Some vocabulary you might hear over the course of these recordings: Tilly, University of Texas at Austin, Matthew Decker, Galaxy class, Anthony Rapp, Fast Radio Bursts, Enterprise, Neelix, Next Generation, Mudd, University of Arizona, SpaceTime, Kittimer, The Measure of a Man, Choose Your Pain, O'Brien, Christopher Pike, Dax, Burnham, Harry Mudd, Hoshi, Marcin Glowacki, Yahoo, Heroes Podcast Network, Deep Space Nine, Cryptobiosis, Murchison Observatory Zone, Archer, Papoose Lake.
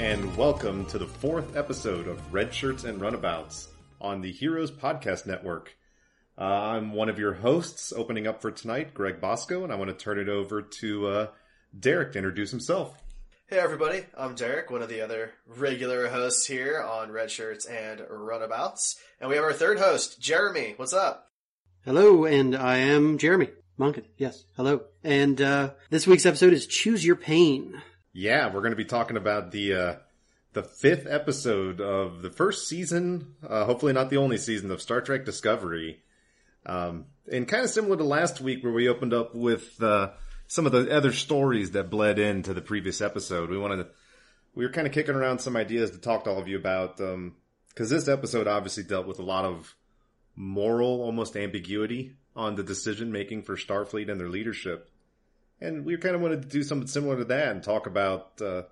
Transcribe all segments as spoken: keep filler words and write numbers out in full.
And welcome to the fourth episode of Red Shirts and Runabouts on the Heroes Podcast Network. Uh, I'm one of your hosts opening up for tonight, Greg Bosco, and I want to turn it over to uh, Derek to introduce himself. Hey everybody, I'm Derek, one of the other regular hosts here on Red Shirts and Runabouts. And we have our third host, Jeremy. What's up? Hello, and I am Jeremy Monken. Yes, hello. And uh, this week's episode is Choose Your Pain. Yeah, we're going to be talking about the uh, the fifth episode of the first season, uh, hopefully not the only season, of Star Trek Discovery. Um, and kind of similar to last week where we opened up with uh, some of the other stories that bled into the previous episode. We wanted to, we were kind of kicking around some ideas to talk to all of you about, because um, this episode obviously dealt with a lot of moral, almost ambiguity on the decision-making for Starfleet and their leadership. And we kind of wanted to do something similar to that and talk about uh,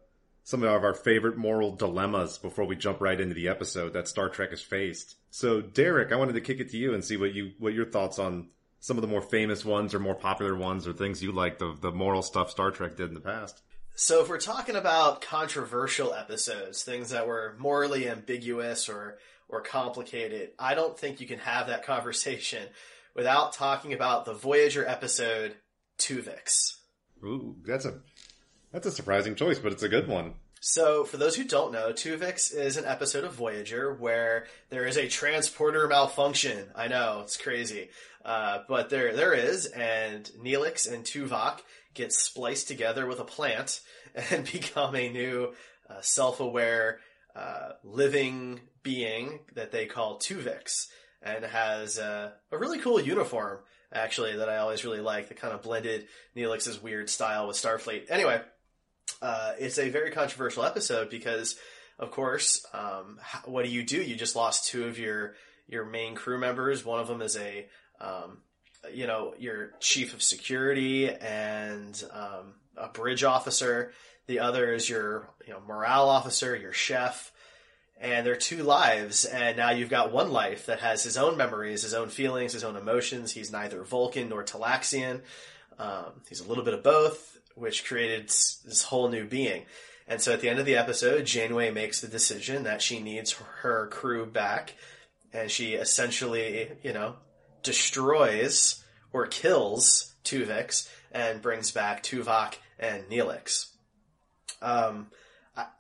some of our favorite moral dilemmas before we jump right into the episode that Star Trek has faced. So, Derek, I wanted to kick it to you and see what you what your thoughts on some of the more famous ones or more popular ones or things you liked of the moral stuff Star Trek did in the past. So if we're talking about controversial episodes, things that were morally ambiguous or or complicated, I don't think you can have that conversation without talking about the Voyager episode, Tuvix. Ooh, that's a that's a surprising choice, but it's a good one. So, for those who don't know, Tuvix is an episode of Voyager where there is a transporter malfunction. I know, it's crazy. Uh, but there there is, and Neelix and Tuvok get spliced together with a plant and become a new uh, self-aware uh, living being that they call Tuvix, and has uh, a really cool uniform, actually, that I always really like, that kind of blended Neelix's weird style with Starfleet. Anyway, uh, it's a very controversial episode because, of course, um, what do you do? You just lost two of your, your main crew members. One of them is a, um, you know, your chief of security and um, a bridge officer. The other is your, you know, morale officer, your chef. And they're two lives, and now you've got one life that has his own memories, his own feelings, his own emotions. He's neither Vulcan nor Talaxian. Um, he's a little bit of both, which created this whole new being. And so at the end of the episode, Janeway makes the decision that she needs her crew back, and she essentially, you know, destroys or kills Tuvix and brings back Tuvok and Neelix. Um...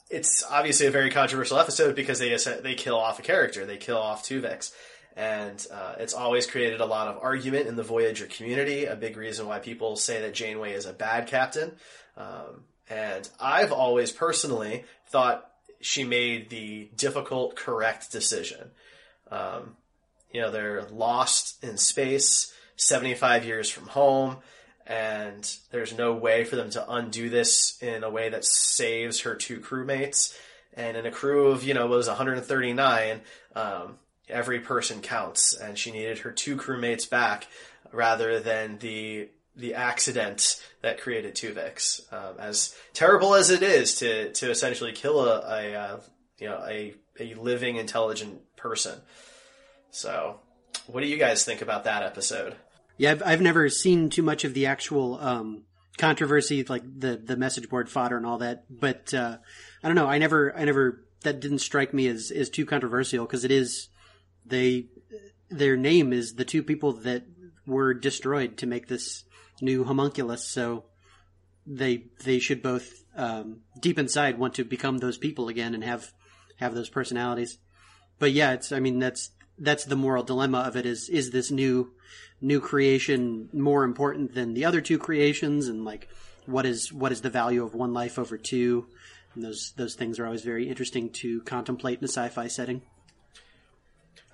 It's obviously a very controversial episode because they they kill off a character. They kill off Tuvix. And uh, it's always created a lot of argument in the Voyager community, a big reason why people say that Janeway is a bad captain. Um, and I've always personally thought she made the difficult, correct decision. Um, you know, they're lost in space, seventy-five years from home. And there's no way for them to undo this in a way that saves her two crewmates. And in a crew of, you know, it was one hundred thirty-nine, um, every person counts. And she needed her two crewmates back rather than the the accident that created Tuvix. Um, as terrible as it is to to essentially kill a, a uh, you know a a living, intelligent person. So, what do you guys think about that episode? Yeah, I've, I've never seen too much of the actual um, controversy, like the, the message board fodder and all that. But uh, I don't know. I never, I never. That didn't strike me as, as too controversial because it is. They, their name is the two people that were destroyed to make this new homunculus. So they they should both um, deep inside want to become those people again and have have those personalities. But yeah, it's. I mean, that's. That's the moral dilemma of it is, is this new, new creation more important than the other two creations? And like, what is, what is the value of one life over two? And those those things are always very interesting to contemplate in a sci-fi setting.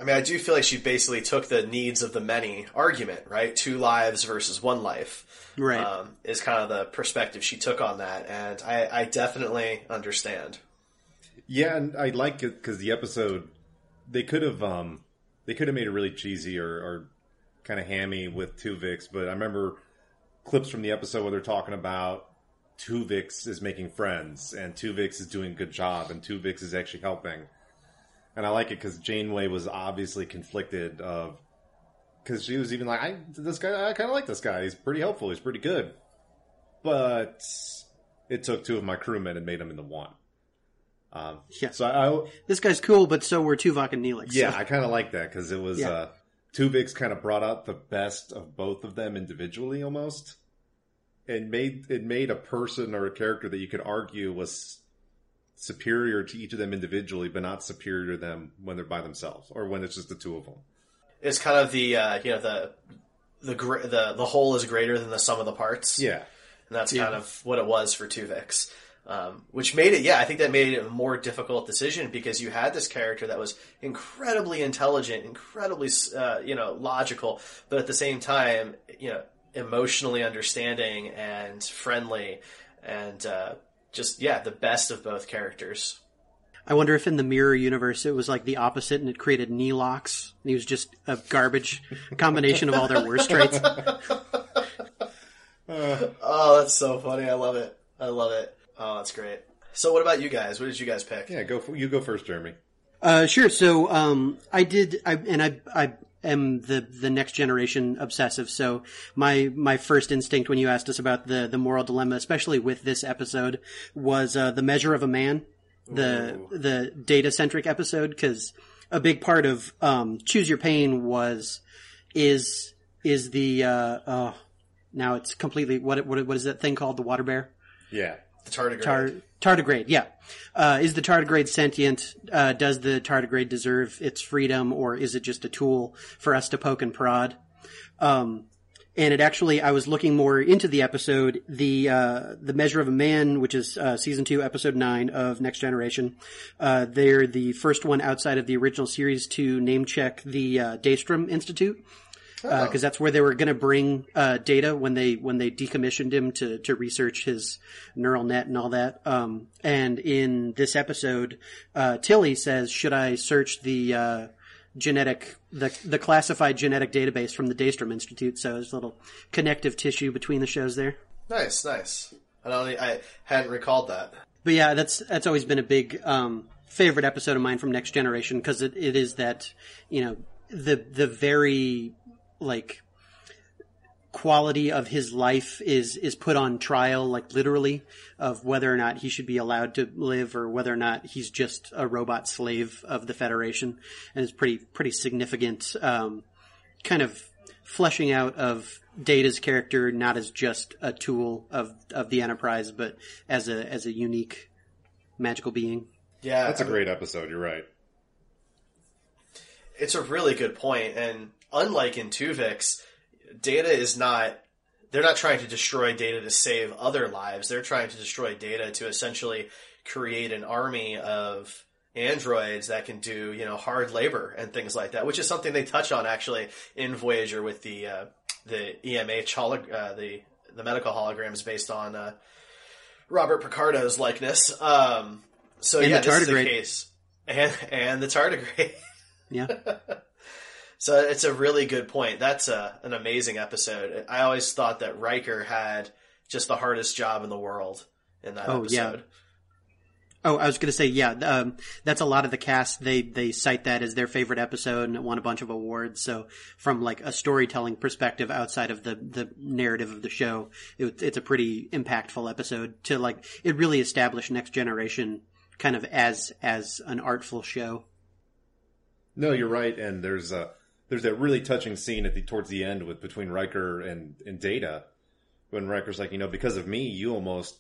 I mean, I do feel like she basically took the needs of the many argument, right? Two lives versus one life, right? Um, is kind of the perspective she took on that, and I, I definitely understand. Yeah, and I like it because the episode they could have um, they could have made it really cheesy or, or kind of hammy with Tuvix, but I remember clips from the episode where they're talking about Tuvix is making friends and Tuvix is doing a good job and Tuvix is actually helping. And I like it because Janeway was obviously conflicted of, because she was even like, I this guy, I kind of like this guy. He's pretty helpful. He's pretty good. But it took two of my crewmen and made them into one. Um, yeah. So I, I, this guy's cool, but so were Tuvok and Neelix. Yeah, so. I kind of like that because it was yeah. uh, Tuvix kind of brought out the best of both of them individually almost, and made it made a person or a character that you could argue was superior to each of them individually, but not superior to them when they're by themselves or when it's just the two of them. It's kind of the uh, you know the the the the whole is greater than the sum of the parts. Yeah, and that's yeah. kind of what it was for Tuvix, um, which made it. Yeah, I think that made it a more difficult decision because you had this character that was incredibly intelligent, incredibly uh, you know logical, but at the same time you know emotionally understanding and friendly and. Uh, Just, yeah, the best of both characters. I wonder if in the Mirror Universe it was like the opposite and it created Neelix. And he was just a garbage combination of all their worst traits. Oh, that's so funny. I love it. I love it. Oh, that's great. So what about you guys? What did you guys pick? Yeah, go for, you go first, Jeremy. Uh, sure. So um, I did, I, and I... I am the, the Next Generation obsessive. So my, my first instinct when you asked us about the, the moral dilemma, especially with this episode, was, uh, The Measure of a Man, the, Ooh. the data centric episode. Cause a big part of, um, Choose Your Pain was, is, is the, uh, oh, now it's completely, what, what, what is that thing called? The water bear? Yeah. The tardigrade. Tar- tardigrade, yeah. Uh, is the tardigrade sentient? Uh, does the tardigrade deserve its freedom, or is it just a tool for us to poke and prod? Um, and it actually, I was looking more into the episode, the uh, the Measure of a Man, which is uh, season two, episode nine of Next Generation. Uh, they're the first one outside of the original series to name check the uh, Daystrom Institute. Because uh, that's where they were going to bring uh, Data when they when they decommissioned him to, to research his neural net and all that. Um, and in this episode, uh, Tilly says, "Should I search the uh, genetic the the classified genetic database from the Daystrom Institute?" So there's a little connective tissue between the shows there. Nice, nice. I don't, I hadn't recalled that. But yeah, that's that's always been a big um, favorite episode of mine from Next Generation because it, it is that you know the the very like quality of his life is, is put on trial, like literally, of whether or not he should be allowed to live or whether or not he's just a robot slave of the Federation. And it's pretty, pretty significant, um, kind of fleshing out of Data's character, not as just a tool of, of the Enterprise, but as a, as a unique magical being. Yeah. That's a great episode. You're right. It's a really good point. And, unlike in Tuvix, Data is not, they're not trying to destroy Data to save other lives. They're trying to destroy Data to essentially create an army of androids that can do, you know, hard labor and things like that, which is something they touch on actually in Voyager with the, uh, the E M H, holo- uh, the, the medical holograms based on, uh, Robert Picardo's likeness. Um, so and yeah, the this is the case. And, and the tardigrade. Yeah. So it's a really good point. That's a, an amazing episode. I always thought that Riker had just the hardest job in the world in that oh, episode. Yeah. Oh, I was going to say, yeah, um, that's a lot of the cast. They they cite that as their favorite episode and it won a bunch of awards. So from like a storytelling perspective outside of the, the narrative of the show, it, it's a pretty impactful episode to like, it really established Next Generation kind of as, as an artful show. No, you're right. And there's a, There's that really touching scene at the towards the end with between Riker and, and Data, when Riker's like, you know, because of me, you almost,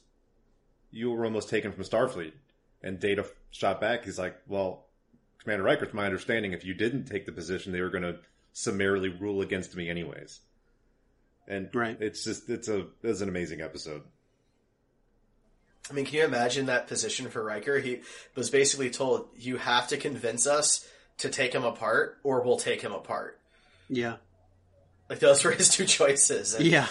you were almost taken from Starfleet, and Data shot back. He's like, well, Commander Riker, it's my understanding if you didn't take the position, they were going to summarily rule against me anyways. And right. it's just it's a it's an amazing episode. I mean, can you imagine that position for Riker? He was basically told, you have to convince us to take him apart or we'll take him apart. Yeah. Like, those were his two choices. And, yeah.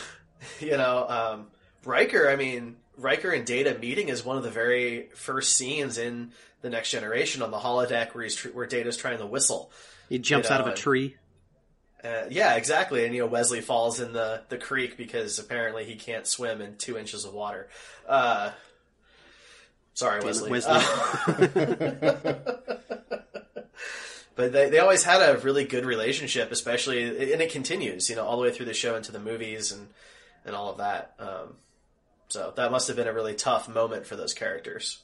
You know, um, Riker, I mean, Riker and Data meeting is one of the very first scenes in The Next Generation on the holodeck where, he's tr- where Data's trying to whistle. He jumps you know, out of a and, tree. Uh, yeah, exactly. And, you know, Wesley falls in the, the creek because apparently he can't swim in two inches of water. Uh, sorry, Damn Wesley. It, Wesley. Uh, But they, they always had a really good relationship, especially, and it continues, you know, all the way through the show into the movies and, and all of that. Um, so that must have been a really tough moment for those characters.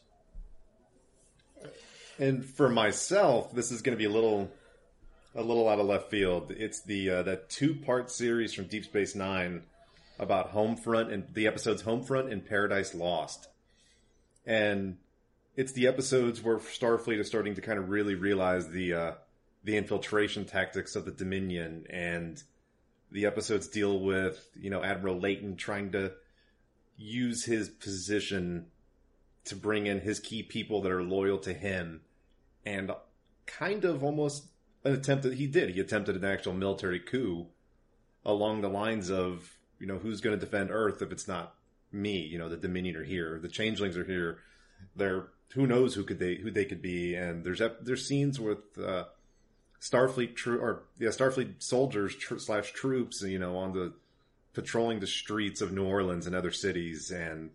And for myself, this is going to be a little, a little out of left field. It's the uh, that two part series from Deep Space Nine about Homefront and the episodes Homefront and Paradise Lost, and. It's the episodes where Starfleet is starting to kind of really realize the uh, the infiltration tactics of the Dominion, and the episodes deal with, you know, Admiral Leighton trying to use his position to bring in his key people that are loyal to him, and kind of almost an attempt that he did. He attempted an actual military coup along the lines of, you know, who's going to defend Earth if it's not me? You know, the Dominion are here, the Changelings are here. They're who knows who could they who they could be, and there's there's scenes with uh, Starfleet tro- or yeah Starfleet soldiers tr- slash troops, you know, on the patrolling the streets of New Orleans and other cities, and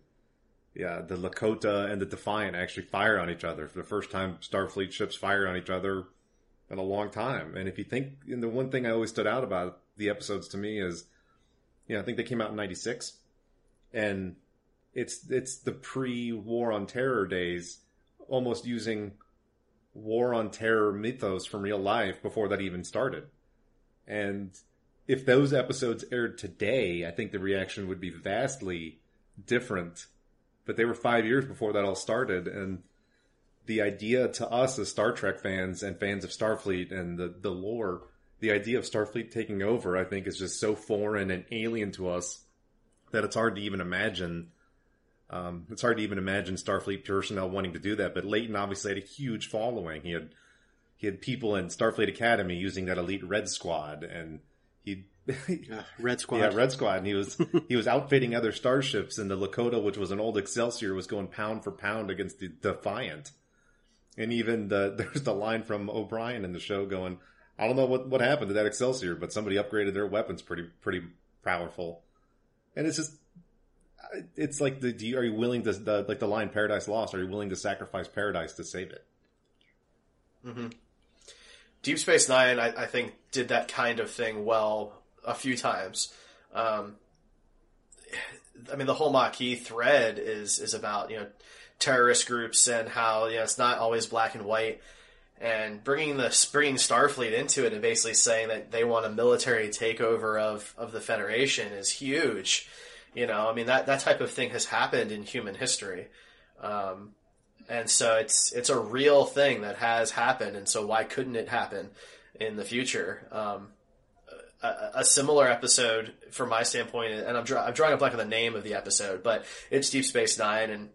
yeah, the Lakota and the Defiant actually fire on each other for the first time. Starfleet ships fire on each other in a long time, and if you think, and the one thing I always stood out about the episodes to me is, you know, I think they came out in ninety-six, and It's it's the pre-War on Terror days, almost using War on Terror mythos from real life before that even started. And if those episodes aired today, I think the reaction would be vastly different. But they were five years before that all started. And the idea to us as Star Trek fans and fans of Starfleet and the, the lore, the idea of Starfleet taking over, I think, is just so foreign and alien to us that it's hard to even imagine... Um, it's hard to even imagine Starfleet personnel wanting to do that, but Leighton obviously had a huge following. He had he had people in Starfleet Academy using that elite Red Squad, and he uh, Red Squad, yeah, Red Squad, and he was he was outfitting other starships, and the Lakota, which was an old Excelsior, was going pound for pound against the Defiant, and even the there's the line from O'Brien in the show going, "I don't know what, what happened to that Excelsior, but somebody upgraded their weapons pretty pretty powerful," and it's just. It's like the do you, are you willing to the, like the line Paradise Lost? Are you willing to sacrifice paradise to save it? Mm-hmm. Deep Space Nine, I, I think, did that kind of thing well a few times. Um, I mean, the whole Maquis thread is is about, you know, terrorist groups and how, you know, it's not always black and white, and bringing the bringing Starfleet into it and basically saying that they want a military takeover of of the Federation is huge. You know, I mean, that, that type of thing has happened in human history. Um, and so it's it's a real thing that has happened, and so why couldn't it happen in the future? Um, a, a similar episode, from my standpoint, and I'm, dra- I'm drawing a blank on the name of the episode, but it's Deep Space Nine, and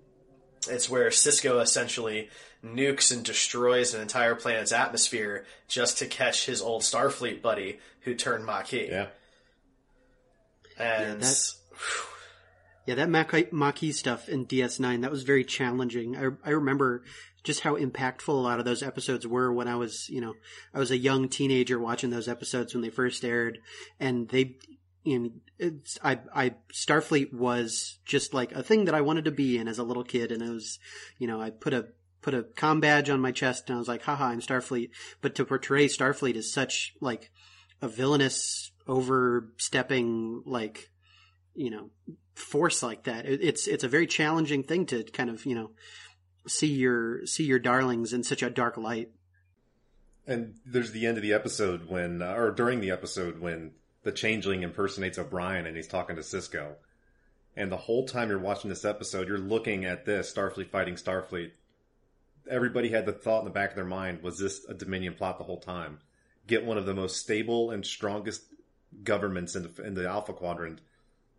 it's where Sisko essentially nukes and destroys an entire planet's atmosphere just to catch his old Starfleet buddy who turned Maquis. Yeah. And... Yeah, that's... Yeah, that Maquis, Maquis stuff in D S nine, that was very challenging. I, I remember just how impactful a lot of those episodes were when I was, you know, I was a young teenager watching those episodes when they first aired, and they, you know, it's, I, I, Starfleet was just like a thing that I wanted to be in as a little kid, and it was, you know, I put a put a comm badge on my chest, and I was like, haha, I'm Starfleet. But to portray Starfleet as such, like, a villainous, overstepping, like, you know, force like that. It's, it's a very challenging thing to kind of, you know, see your, see your darlings in such a dark light. And there's the end of the episode when, uh, or during the episode when the Changeling impersonates O'Brien and he's talking to Sisko. And the whole time you're watching this episode, you're looking at this Starfleet fighting Starfleet. Everybody had the thought in the back of their mind, was this a Dominion plot the whole time? Get one of the most stable and strongest governments in the, in the Alpha Quadrant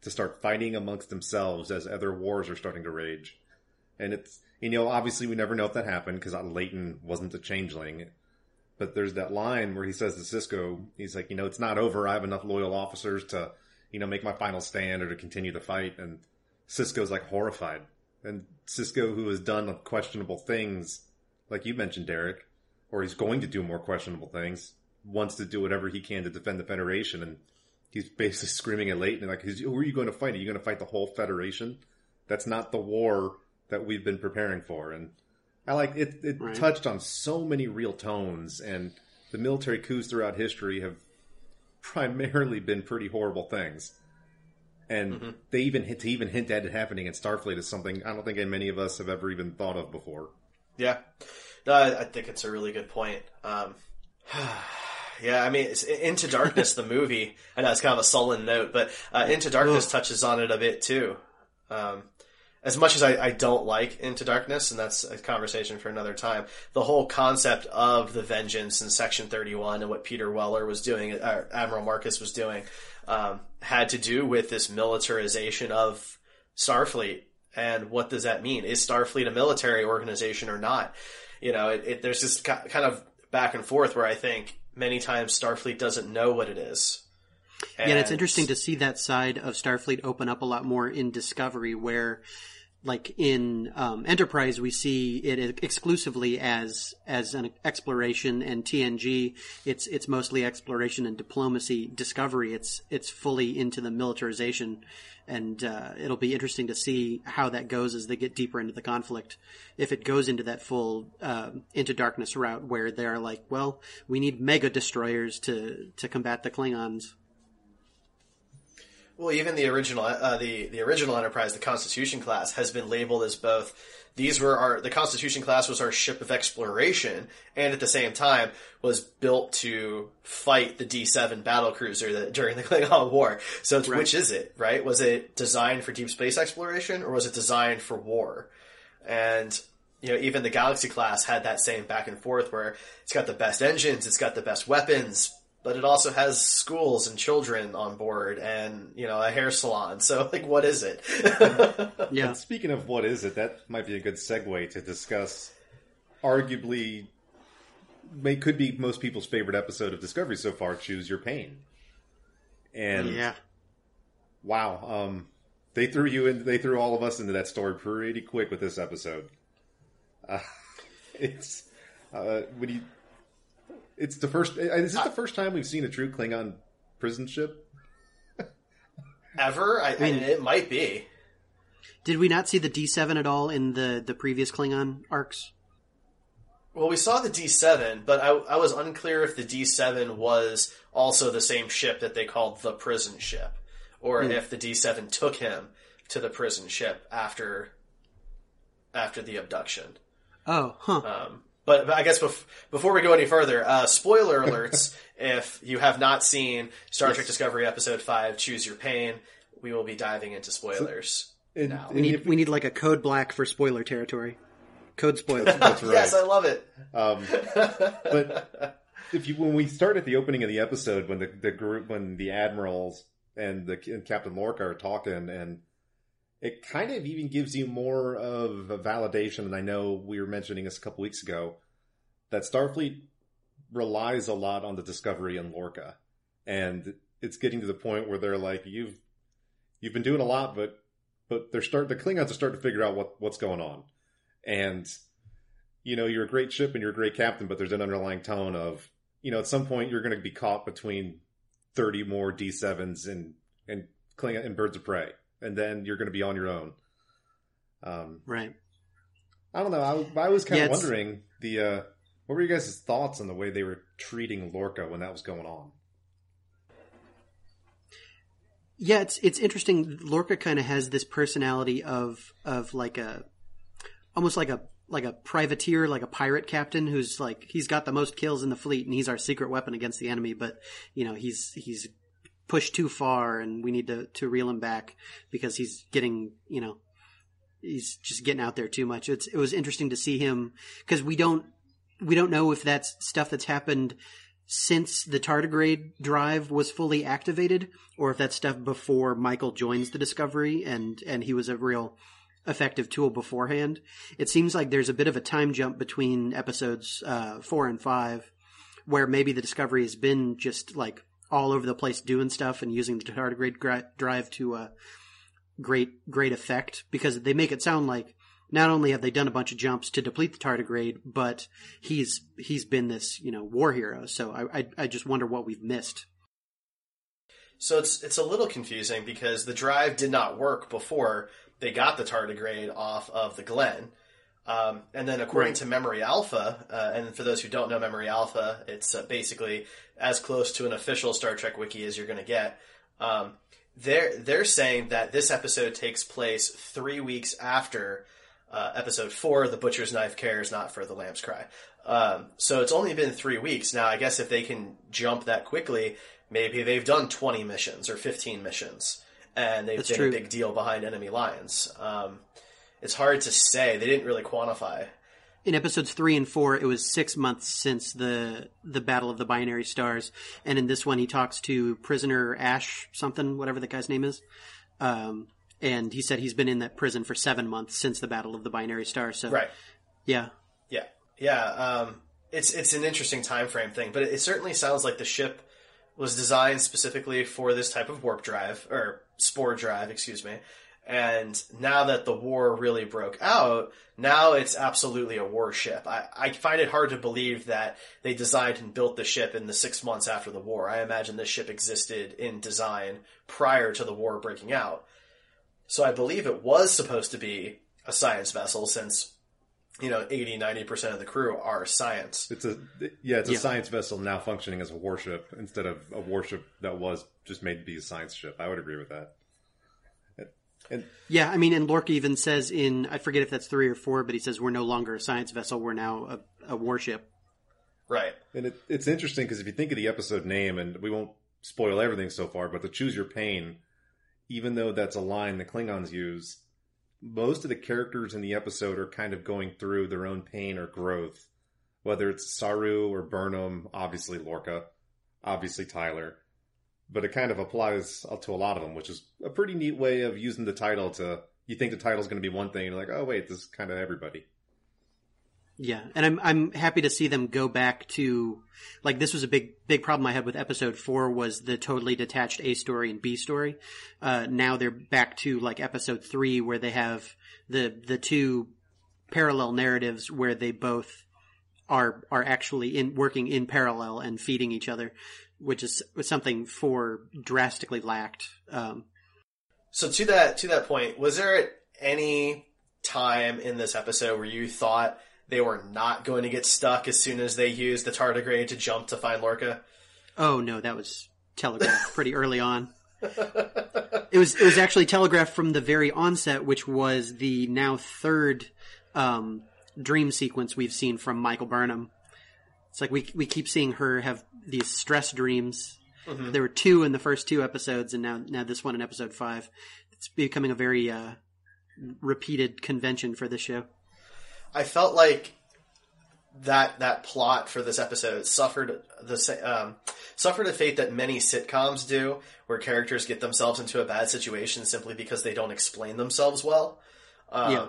to start fighting amongst themselves as other wars are starting to rage. And it's, you know, obviously we never know if that happened because Leighton wasn't a changeling. But there's that line where he says to Sisko, he's like, you know, it's not over. I have enough loyal officers to, you know, make my final stand or to continue the fight. And Sisko's like horrified. And Sisko, who has done questionable things, like you mentioned, Derek, or he's going to do more questionable things, wants to do whatever he can to defend the Federation. And he's basically screaming at Leighton, like, who are you going to fight? Are you going to fight the whole Federation? That's not the war that we've been preparing for. And I like it. It right. touched on so many real tones, and the military coups throughout history have primarily been pretty horrible things. And mm-hmm. they even hit to even hint at it happening in Starfleet is something I don't think many of us have ever even thought of before. Yeah, no, I, I think it's a really good point. Um, yeah, I mean, it's Into Darkness, the movie. I know it's kind of a sullen note, but uh, Into Darkness Ugh. touches on it a bit too. Um, as much as I, I don't like Into Darkness, and that's a conversation for another time, the whole concept of the vengeance in Section thirty-one and what Peter Weller was doing, or Admiral Marcus was doing, um, had to do with this militarization of Starfleet. And what does that mean? Is Starfleet a military organization or not? You know, it, it, there's this kind of back and forth where I think many times Starfleet doesn't know what it is. And yeah, it's interesting to see that side of Starfleet open up a lot more in Discovery, where, like in um, Enterprise, we see it exclusively as as an exploration, and T N G, it's it's mostly exploration and diplomacy. Discovery, it's it's fully into the militarization, and uh, it'll be interesting to see how that goes as they get deeper into the conflict. If it goes into that full uh, Into Darkness route, where they're like, well, we need mega destroyers to to combat the Klingons. Well, even the original, uh, the the original Enterprise, the Constitution class, has been labeled as both. These were our the Constitution class was our ship of exploration, and at the same time was built to fight the D seven battlecruiser that, during the Klingon War. So, it's, right. which is it? Right? Was it designed for deep space exploration, or was it designed for war? And you know, even the Galaxy class had that same back and forth, where it's got the best engines, it's got the best weapons, but it also has schools and children on board and, you know, a hair salon. So, like, what is it? Yeah. And speaking of what is it, that might be a good segue to discuss arguably may could be most people's favorite episode of Discovery so far, Choose Your Pain. And yeah. Wow. Um, they threw you in, they threw all of us into that story pretty quick with this episode. Uh, it's, uh, when you, It's the first. Is this the first time we've seen a true Klingon prison ship? Ever? I, I mean, it might be. Did we not see the D seven at all in the, the previous Klingon arcs? Well, we saw the D seven, but I, I was unclear if the D seven was also the same ship that they called the prison ship, or mm. if the D seven took him to the prison ship after after the abduction. Oh, huh. Um, But, but I guess bef- before we go any further, uh, spoiler alerts, if you have not seen Star yes. Trek Discovery Episode five, Choose Your Pain, we will be diving into spoilers so, and, now. We need, we need like a code black for spoiler territory. Code spoilers. That's right. Yes, I love it. Um, but if you, when we start at the opening of the episode, when the, the group, when the admirals and, the, and Captain Lorca are talking, and it kind of even gives you more of a validation, and I know we were mentioning this a couple weeks ago, that Starfleet relies a lot on the Discovery and Lorca. And it's getting to the point where they're like, you've you've been doing a lot, but but they're start the Klingons are starting to figure out what, what's going on. And, you know, you're a great ship and you're a great captain, but there's an underlying tone of, you know, at some point you're going to be caught between thirty more D sevens and, and, Klingon, and Birds of Prey. And then you're going to be on your own. Um, right. I don't know. I, I was kind yeah, of wondering, the uh, what were you guys' thoughts on the way they were treating Lorca when that was going on? Yeah, it's it's interesting. Lorca kind of has this personality of of like a, almost like a like a privateer, like a pirate captain who's like, he's got the most kills in the fleet and he's our secret weapon against the enemy. But, you know, he's he's... pushed too far and we need to, to reel him back because he's getting, you know, he's just getting out there too much. It's, it was interesting to see him because we don't, we don't know if that's stuff that's happened since the tardigrade drive was fully activated or if that's stuff before Michael joins the Discovery and, and he was a real effective tool beforehand. It seems like there's a bit of a time jump between episodes uh, four and five, where maybe the Discovery has been just like all over the place doing stuff and using the tardigrade gri- drive to a great, great effect, because they make it sound like not only have they done a bunch of jumps to deplete the tardigrade, but he's he's been this, you know, war hero. So I I, I just wonder what we've missed. So it's it's a little confusing because the drive did not work before they got the tardigrade off of the Glenn. Um, and then according right. to Memory Alpha, uh, and for those who don't know Memory Alpha, it's uh, basically as close to an official Star Trek wiki as you're going to get. Um, they're, they're saying that this episode takes place three weeks after uh, episode four, The Butcher's Knife Cares Not for the Lamb's Cry. Um, so it's only been three weeks. Now, I guess if they can jump that quickly, maybe they've done twenty missions or fifteen missions. And they've That's been true. a big deal behind enemy lines. Um, it's hard to say. They didn't really quantify. In episodes three and four, it was six months since the the Battle of the Binary Stars. And in this one, he talks to prisoner Ash something, whatever the guy's name is. Um, and he said he's been in that prison for seven months since the Battle of the Binary Stars. So, right. Yeah. Yeah. Yeah. Um, it's, it's an interesting time frame thing. But it, it certainly sounds like the ship was designed specifically for this type of warp drive, or spore drive, excuse me. And now that the war really broke out, now it's absolutely a warship. I, I find it hard to believe that they designed and built the ship in the six months after the war. I imagine this ship existed in design prior to the war breaking out. So I believe it was supposed to be a science vessel since, you know, eighty, ninety percent of the crew are science. It's a, yeah, it's a yeah. science vessel now functioning as a warship instead of a warship that was just made to be a science ship. I would agree with that. And, yeah, I mean, and Lorca even says in, I forget if that's three or four, but he says we're no longer a science vessel, we're now a, a warship. Right. And it, it's interesting because if you think of the episode name, and we won't spoil everything so far, but the Choose Your Pain, even though that's a line the Klingons use, most of the characters in the episode are kind of going through their own pain or growth, whether it's Saru or Burnham, obviously Lorca, obviously Tyler. But it kind of applies to a lot of them, which is a pretty neat way of using the title to... You think the title's going to be one thing, and you're like, oh, wait, this is kind of everybody. Yeah, and I'm I'm happy to see them go back to... Like, this was a big big problem I had with episode four was the totally detached A story and B story. Uh, now they're back to, like, episode three, where they have the the two parallel narratives where they both are are actually in working in parallel and feeding each other. Which is something four drastically lacked. Um, so to that to that point, was there at any time in this episode where you thought they were not going to get stuck as soon as they used the tardigrade to jump to find Lorca? Oh no, that was telegraphed pretty early on. It was it was actually telegraphed from the very onset, which was the now third um, dream sequence we've seen from Michael Burnham. It's like we we keep seeing her have these stress dreams. Mm-hmm. There were two in the first two episodes, and now now this one in episode five. It's becoming a very uh, repeated convention for this show. I felt like that that plot for this episode suffered the um, suffered a fate that many sitcoms do, where characters get themselves into a bad situation simply because they don't explain themselves well. Um, yeah.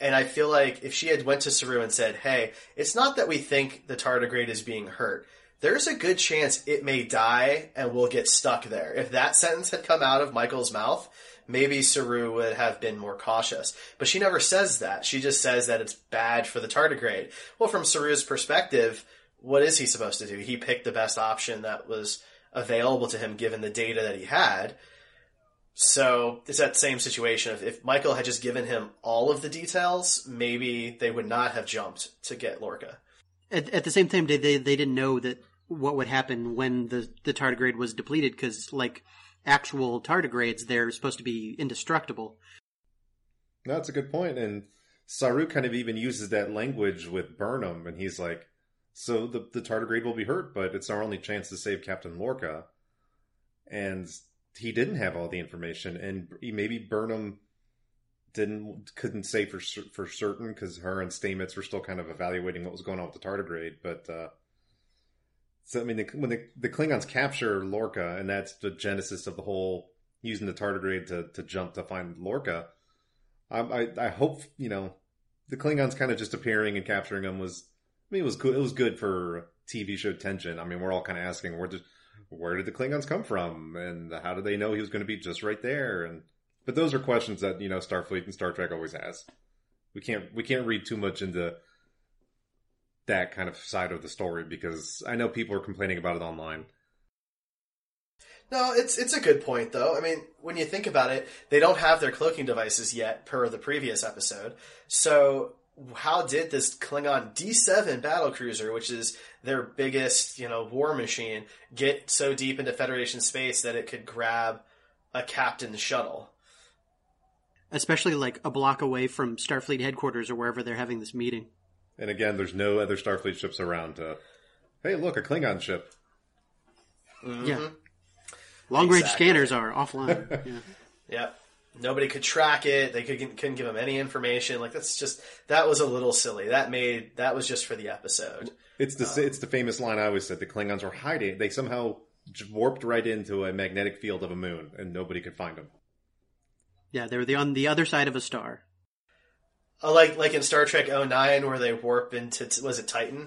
And I feel like if she had went to Saru and said, hey, it's not that we think the tardigrade is being hurt. There's a good chance it may die and we'll get stuck there. If that sentence had come out of Michael's mouth, maybe Saru would have been more cautious. But she never says that. She just says that it's bad for the tardigrade. Well, from Saru's perspective, what is he supposed to do? He picked the best option that was available to him given the data that he had. So it's that same situation. If, if Michael had just given him all of the details, maybe they would not have jumped to get Lorca. At, at the same time, they, they they didn't know that what would happen when the, the tardigrade was depleted because, like, actual tardigrades, they're supposed to be indestructible. That's a good point. And Saru kind of even uses that language with Burnham, and he's like, so the, the tardigrade will be hurt, but it's our only chance to save Captain Lorca. And he didn't have all the information, and maybe Burnham didn't couldn't say for for certain because her and Stamets were still kind of evaluating what was going on with the tardigrade. But uh, so I mean, the, when the, the Klingons capture Lorca, and that's the genesis of the whole using the tardigrade to to jump to find Lorca. I, I, I hope, you know, the Klingons kind of just appearing and capturing them was, I mean, it was cool. It was good for T V show tension. I mean, we're all kind of asking, where did, where did the Klingons come from? And how did they know he was going to be just right there? And, but those are questions that, you know, Starfleet and Star Trek always has. We can't, we can't read too much into that kind of side of the story because I know people are complaining about it online. No, it's it's a good point, though. I mean, when you think about it, they don't have their cloaking devices yet, per the previous episode. So how did this Klingon D seven battlecruiser, which is their biggest, you know, war machine, get so deep into Federation space that it could grab a captain's shuttle? Especially, like, a block away from Starfleet headquarters or wherever they're having this meeting. And again, there's no other Starfleet ships around to, hey, look, a Klingon ship. Mm-hmm. Yeah. Long-range exactly. Scanners are offline. Yeah. Yep. Nobody could track it. They could, couldn't give them any information. Like, that's just... That was a little silly. That made... That was just for the episode. It's the um, it's the famous line I always said. The Klingons were hiding. They somehow warped right into a magnetic field of a moon, and nobody could find them. Yeah, they were the, on the other side of a star. Uh, like like in Star Trek oh nine, where they warp into... Was it Titan?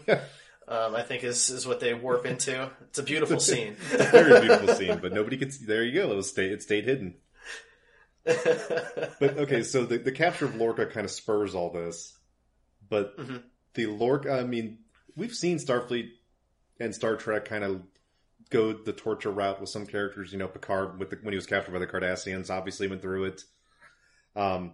Um, I think is, is what they warp into. It's a beautiful scene. It's a very beautiful scene, but nobody could see. There you go. It, was stay, it stayed hidden. But, okay, so the, the capture of Lorca kind of spurs all this. But mm-hmm. the Lorca, I mean, we've seen Starfleet and Star Trek kind of go the torture route with some characters. You know, Picard, with the, when he was captured by the Cardassians, obviously went through it. Um...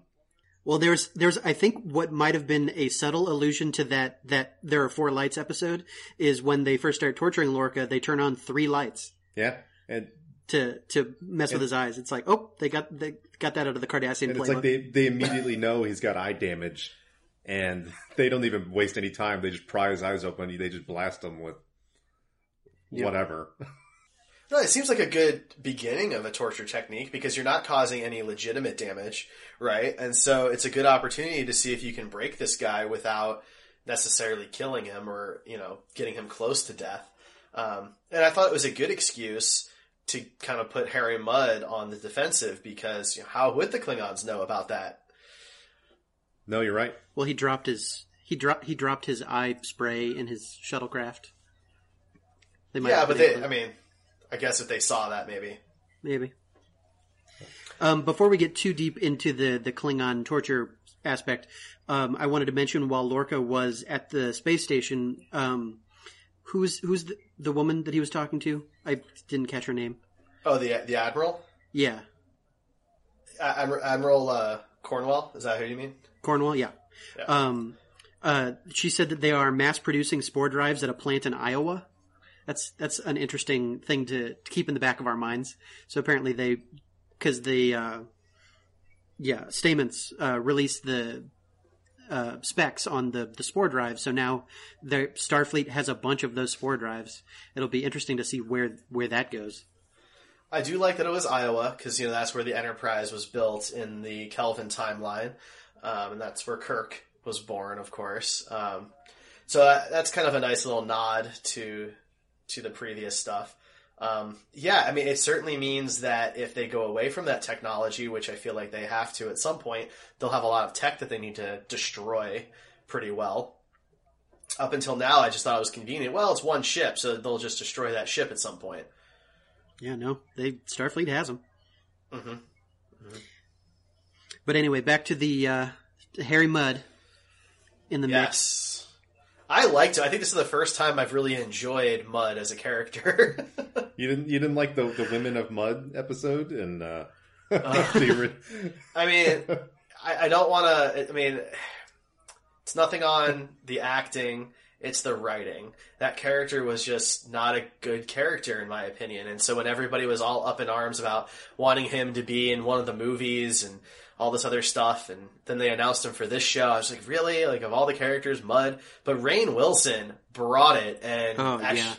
Well, there's, there's, I think what might have been a subtle allusion to that, that There Are Four Lights episode is when they first start torturing Lorca, they turn on three lights. Yeah. And to, to mess and, with his eyes. It's like, oh, they got, they got that out of the Cardassian and playbook. It's like they, they immediately know he's got eye damage and they don't even waste any time. They just pry his eyes open. They just blast him with yeah. whatever. No, it seems like a good beginning of a torture technique because you're not causing any legitimate damage, right? And so it's a good opportunity to see if you can break this guy without necessarily killing him or, you know, getting him close to death. Um, and I thought it was a good excuse to kind of put Harry Mudd on the defensive because, you know, how would the Klingons know about that? No, you're right. Well, he dropped his he dropped he dropped his eye spray in his shuttlecraft. They might yeah, but they, I mean. I guess if they saw that, maybe. Maybe. Um, before we get too deep into the, the Klingon torture aspect, um, I wanted to mention while Lorca was at the space station, um, who's who's the, the woman that he was talking to? I didn't catch her name. Oh, the the Admiral? Yeah. Admiral, Admiral uh, Cornwall? Is that who you mean? Cornwall, yeah. yeah. Um, uh, she said that they are mass-producing spore drives at a plant in Iowa. That's that's an interesting thing to, to keep in the back of our minds. So apparently they, because the, uh, yeah, Stamets uh, released the uh, specs on the, the spore drive. So now their Starfleet has a bunch of those spore drives. It'll be interesting to see where, where that goes. I do like that it was Iowa because, you know, that's where the Enterprise was built in the Kelvin timeline. Um, and that's where Kirk was born, of course. Um, so that, that's kind of a nice little nod to... to the previous stuff. Um, yeah, I mean, it certainly means that if they go away from that technology, which I feel like they have to at some point, they'll have a lot of tech that they need to destroy pretty well. Up until now, I just thought it was convenient. Well, it's one ship, so they'll just destroy that ship at some point. Yeah, no, they Starfleet has them. Mm-hmm. Mm-hmm. But anyway, back to the uh, Harry Mudd in the yes. mix. I liked it. I think this is the first time I've really enjoyed Mudd as a character. you didn't you didn't like the, the Women of Mudd episode? And uh, uh, I mean, I, I don't want to... I mean, it's nothing on the acting. It's the writing. That character was just not a good character, in my opinion. And so when everybody was all up in arms about wanting him to be in one of the movies and all this other stuff, and then they announced him for this show. I was like, really? Like, of all the characters, Mudd? But Rainn Wilson brought it, and oh, actually, yeah.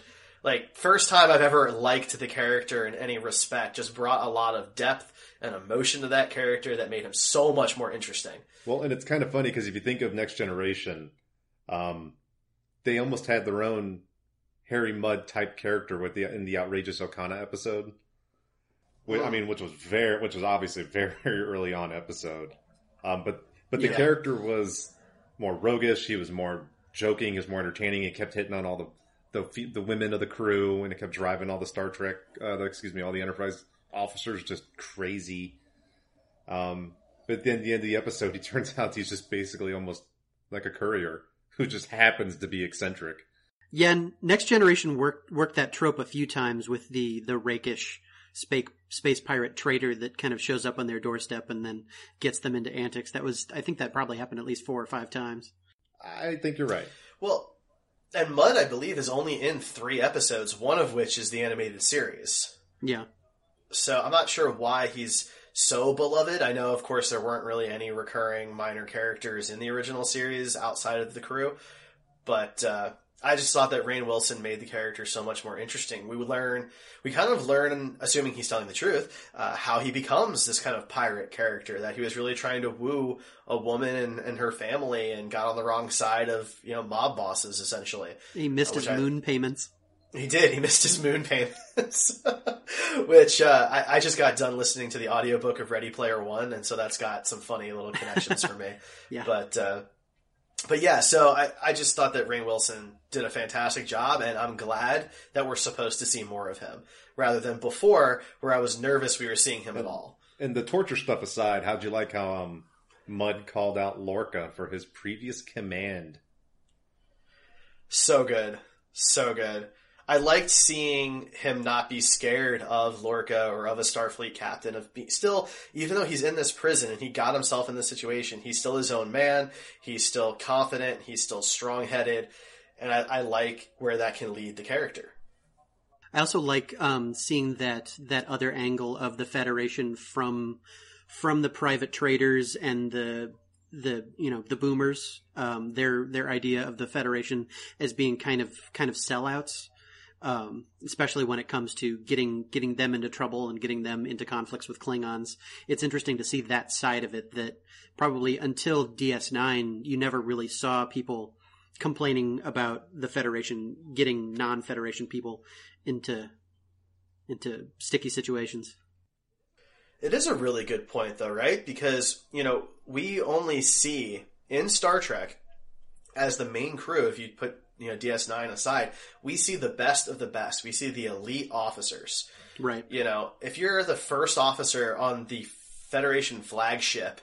like, first time I've ever liked the character in any respect, just brought a lot of depth and emotion to that character that made him so much more interesting. Well, and it's kind of funny, because if you think of Next Generation, um, they almost had their own Harry Mudd-type character with the in the Outrageous O'Connor episode. I mean, which was very, which was obviously very early on episode. Um, but but the yeah. character was more roguish. He was more joking. He was more entertaining. He kept hitting on all the the, the women of the crew, and it kept driving all the Star Trek, uh, the, excuse me, all the Enterprise officers just crazy. Um, but then at the end of the episode, he turns out he's just basically almost like a courier who just happens to be eccentric. Yeah, Next Generation worked worked that trope a few times with the the rakish space space pirate traitor that kind of shows up on their doorstep and then gets them into antics. That was, I think, that probably happened at least four or five times. I think you're right. Well, and Mudd, I believe, is only in three episodes, one of which is the animated series. Yeah. So I'm not sure why he's so beloved. I know, of course, there weren't really any recurring minor characters in the original series outside of the crew, but uh, I just thought that Rainn Wilson made the character so much more interesting. We would learn, we kind of learn, assuming he's telling the truth, uh, how he becomes this kind of pirate character, that he was really trying to woo a woman and, and her family and got on the wrong side of, you know, mob bosses, essentially. He missed uh, his I, moon payments. He did. He missed his moon payments, which uh, I, I just got done listening to the audiobook of Ready Player One. And so that's got some funny little connections for me. Yeah. But, uh, But yeah, so I, I just thought that Rainn Wilson did a fantastic job, and I'm glad that we're supposed to see more of him, rather than before, where I was nervous we were seeing him and, at all. And the torture stuff aside, how'd you like how um, Mudd called out Lorca for his previous command? So good. So good. I liked seeing him not be scared of Lorca or of a Starfleet captain. Of being, still, even though he's in this prison and he got himself in this situation, he's still his own man. He's still confident. He's still strong-headed. And I, I like where that can lead the character. I also like um, seeing that that other angle of the Federation from from the private traders and the the you know the boomers. Um, their their idea of the Federation as being kind of kind of sellouts. Um, especially when it comes to getting getting them into trouble and getting them into conflicts with Klingons. It's interesting to see that side of it, that probably until D S nine, you never really saw people complaining about the Federation getting non-Federation people into into sticky situations. It is a really good point, though, right? Because, you know, we only see in Star Trek, as the main crew, if you put you know, D S nine aside, we see the best of the best. We see the elite officers. Right. You know, if you're the first officer on the Federation flagship,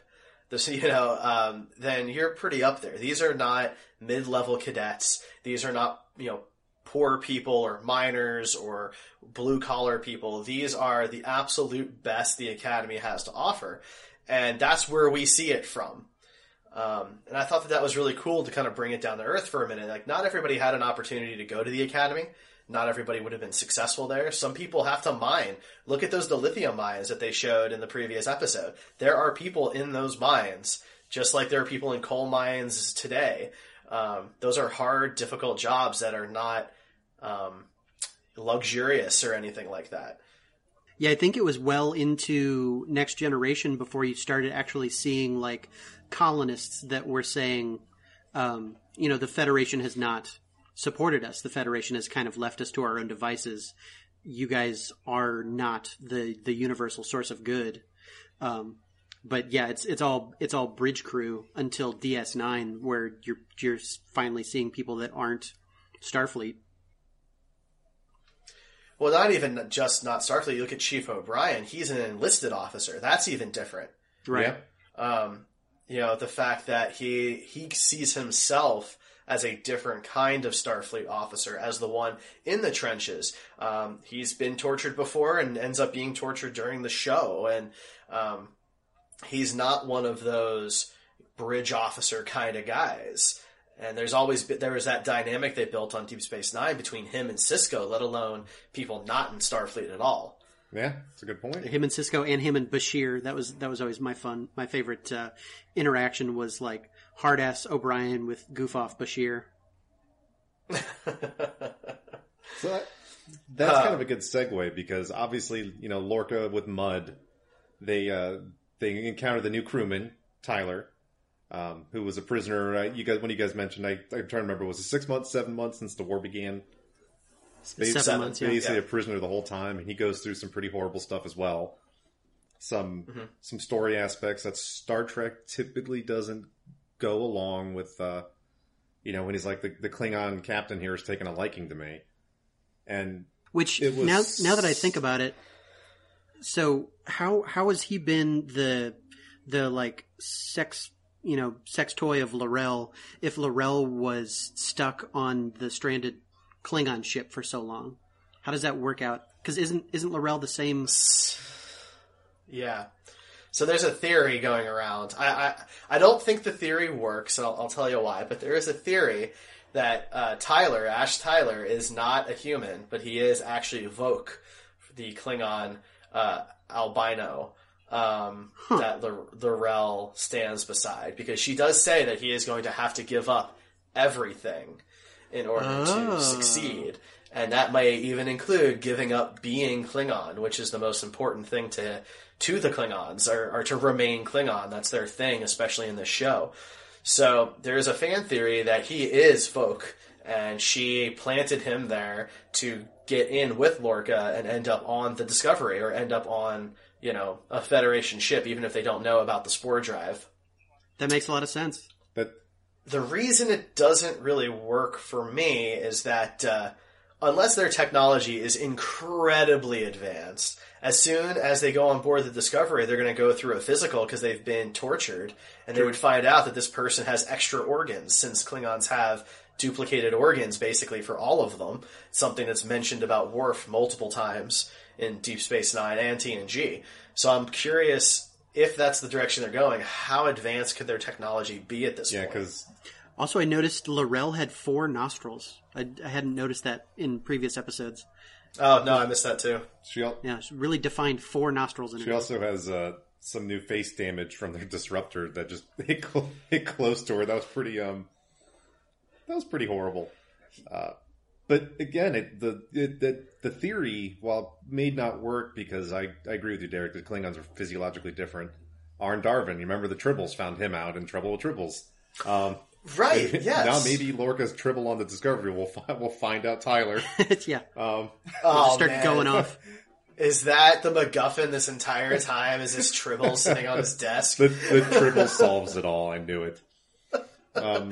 this, you know, um, then you're pretty up there. These are not mid-level cadets. These are not, you know, poor people or minors or blue-collar people. These are the absolute best the Academy has to offer. And that's where we see it from. Um, and I thought that that was really cool to kind of bring it down to earth for a minute. Like, not everybody had an opportunity to go to the Academy. Not everybody would have been successful there. Some people have to mine. Look at those dilithium mines that they showed in the previous episode. There are people in those mines, just like there are people in coal mines today. Um, those are hard, difficult jobs that are not um, luxurious or anything like that. Yeah, I think it was well into Next Generation before you started actually seeing, like, colonists that were saying, um, you know, the Federation has not supported us. The Federation has kind of left us to our own devices. You guys are not the, the universal source of good. Um, but yeah, it's it's all it's all bridge crew until D S nine, where you're you're finally seeing people that aren't Starfleet. Well, not even just not Starfleet. You look at Chief O'Brien. He's an enlisted officer. That's even different. Right. Yeah. Um, you know, the fact that he he sees himself as a different kind of Starfleet officer, as the one in the trenches. Um, he's been tortured before and ends up being tortured during the show. And um, he's not one of those bridge officer kind of guys. And there's always been, there was that dynamic they built on Deep Space Nine between him and Sisko, let alone people not in Starfleet at all. Yeah, that's a good point. Him and Sisko, and him and Bashir. That was that was always my fun. My favorite uh, interaction was like hard ass O'Brien with goof off Bashir. So I, that's uh, kind of a good segue, because obviously, you know, Lorca with Mudd, they uh, they encounter the new crewman Tyler. Um, who was a prisoner? Uh, you guys, when you guys mentioned, I, I'm trying to remember. Was it six months, seven months since the war began? Space, seven months. Basically, yeah. a prisoner the whole time, and he goes through some pretty horrible stuff as well. some mm-hmm. some story aspects that Star Trek typically doesn't go along with, uh, you know, when he's like, the, the Klingon captain here is taking a liking to me. And Which, it was... now now that I think about it, so how how has he been the, the like, sex... you know, sex toy of L'Rell if L'Rell was stuck on the stranded Klingon ship for so long? How does that work out? Because isn't isn't L'Rell the same? Yeah. So there's a theory going around. I I, I don't think the theory works, and I'll, I'll tell you why, but there is a theory that uh, Tyler, Ash Tyler, is not a human, but he is actually Vok, the Klingon uh, albino. Um, huh. that L'Rell stands beside, because she does say that he is going to have to give up everything in order oh. to succeed. And that may even include giving up being Klingon, which is the most important thing to, to the Klingons, or, or to remain Klingon. That's their thing, especially in this show. So there is a fan theory that he is Vok, and she planted him there to get in with Lorca and end up on the Discovery, or end up on... you know, a Federation ship, even if they don't know about the spore drive. That makes a lot of sense. But the reason it doesn't really work for me is that uh, unless their technology is incredibly advanced, as soon as they go on board the Discovery, they're going to go through a physical because they've been tortured, and they would find out that this person has extra organs, since Klingons have duplicated organs, basically, for all of them, something that's mentioned about Worf multiple times in Deep Space Nine and T N G. So I'm curious, if that's the direction they're going, how advanced could their technology be at this yeah, point? Yeah, because... Also, I noticed L'Rell had four nostrils. I, I hadn't noticed that in previous episodes. Oh, no, I missed that too. She al- yeah, she really defined four nostrils in her. She also has uh, some new face damage from their disruptor that just hit, cl- hit close to her. That was pretty... um. That was pretty horrible. Uh, but again, it, the, it, the the theory, while it may not work, because I, I agree with you, Derek, the Klingons are physiologically different. Arn Darvin, you remember the Tribbles found him out in Trouble with Tribbles. Um, right, maybe, yes. Now maybe Lorca's Tribble on the Discovery will find, will find out Tyler. yeah. Um, oh, we'll start man. going off. Is that the MacGuffin this entire time? Is this Tribble sitting on his desk? The, the Tribble solves it all, I knew it. um,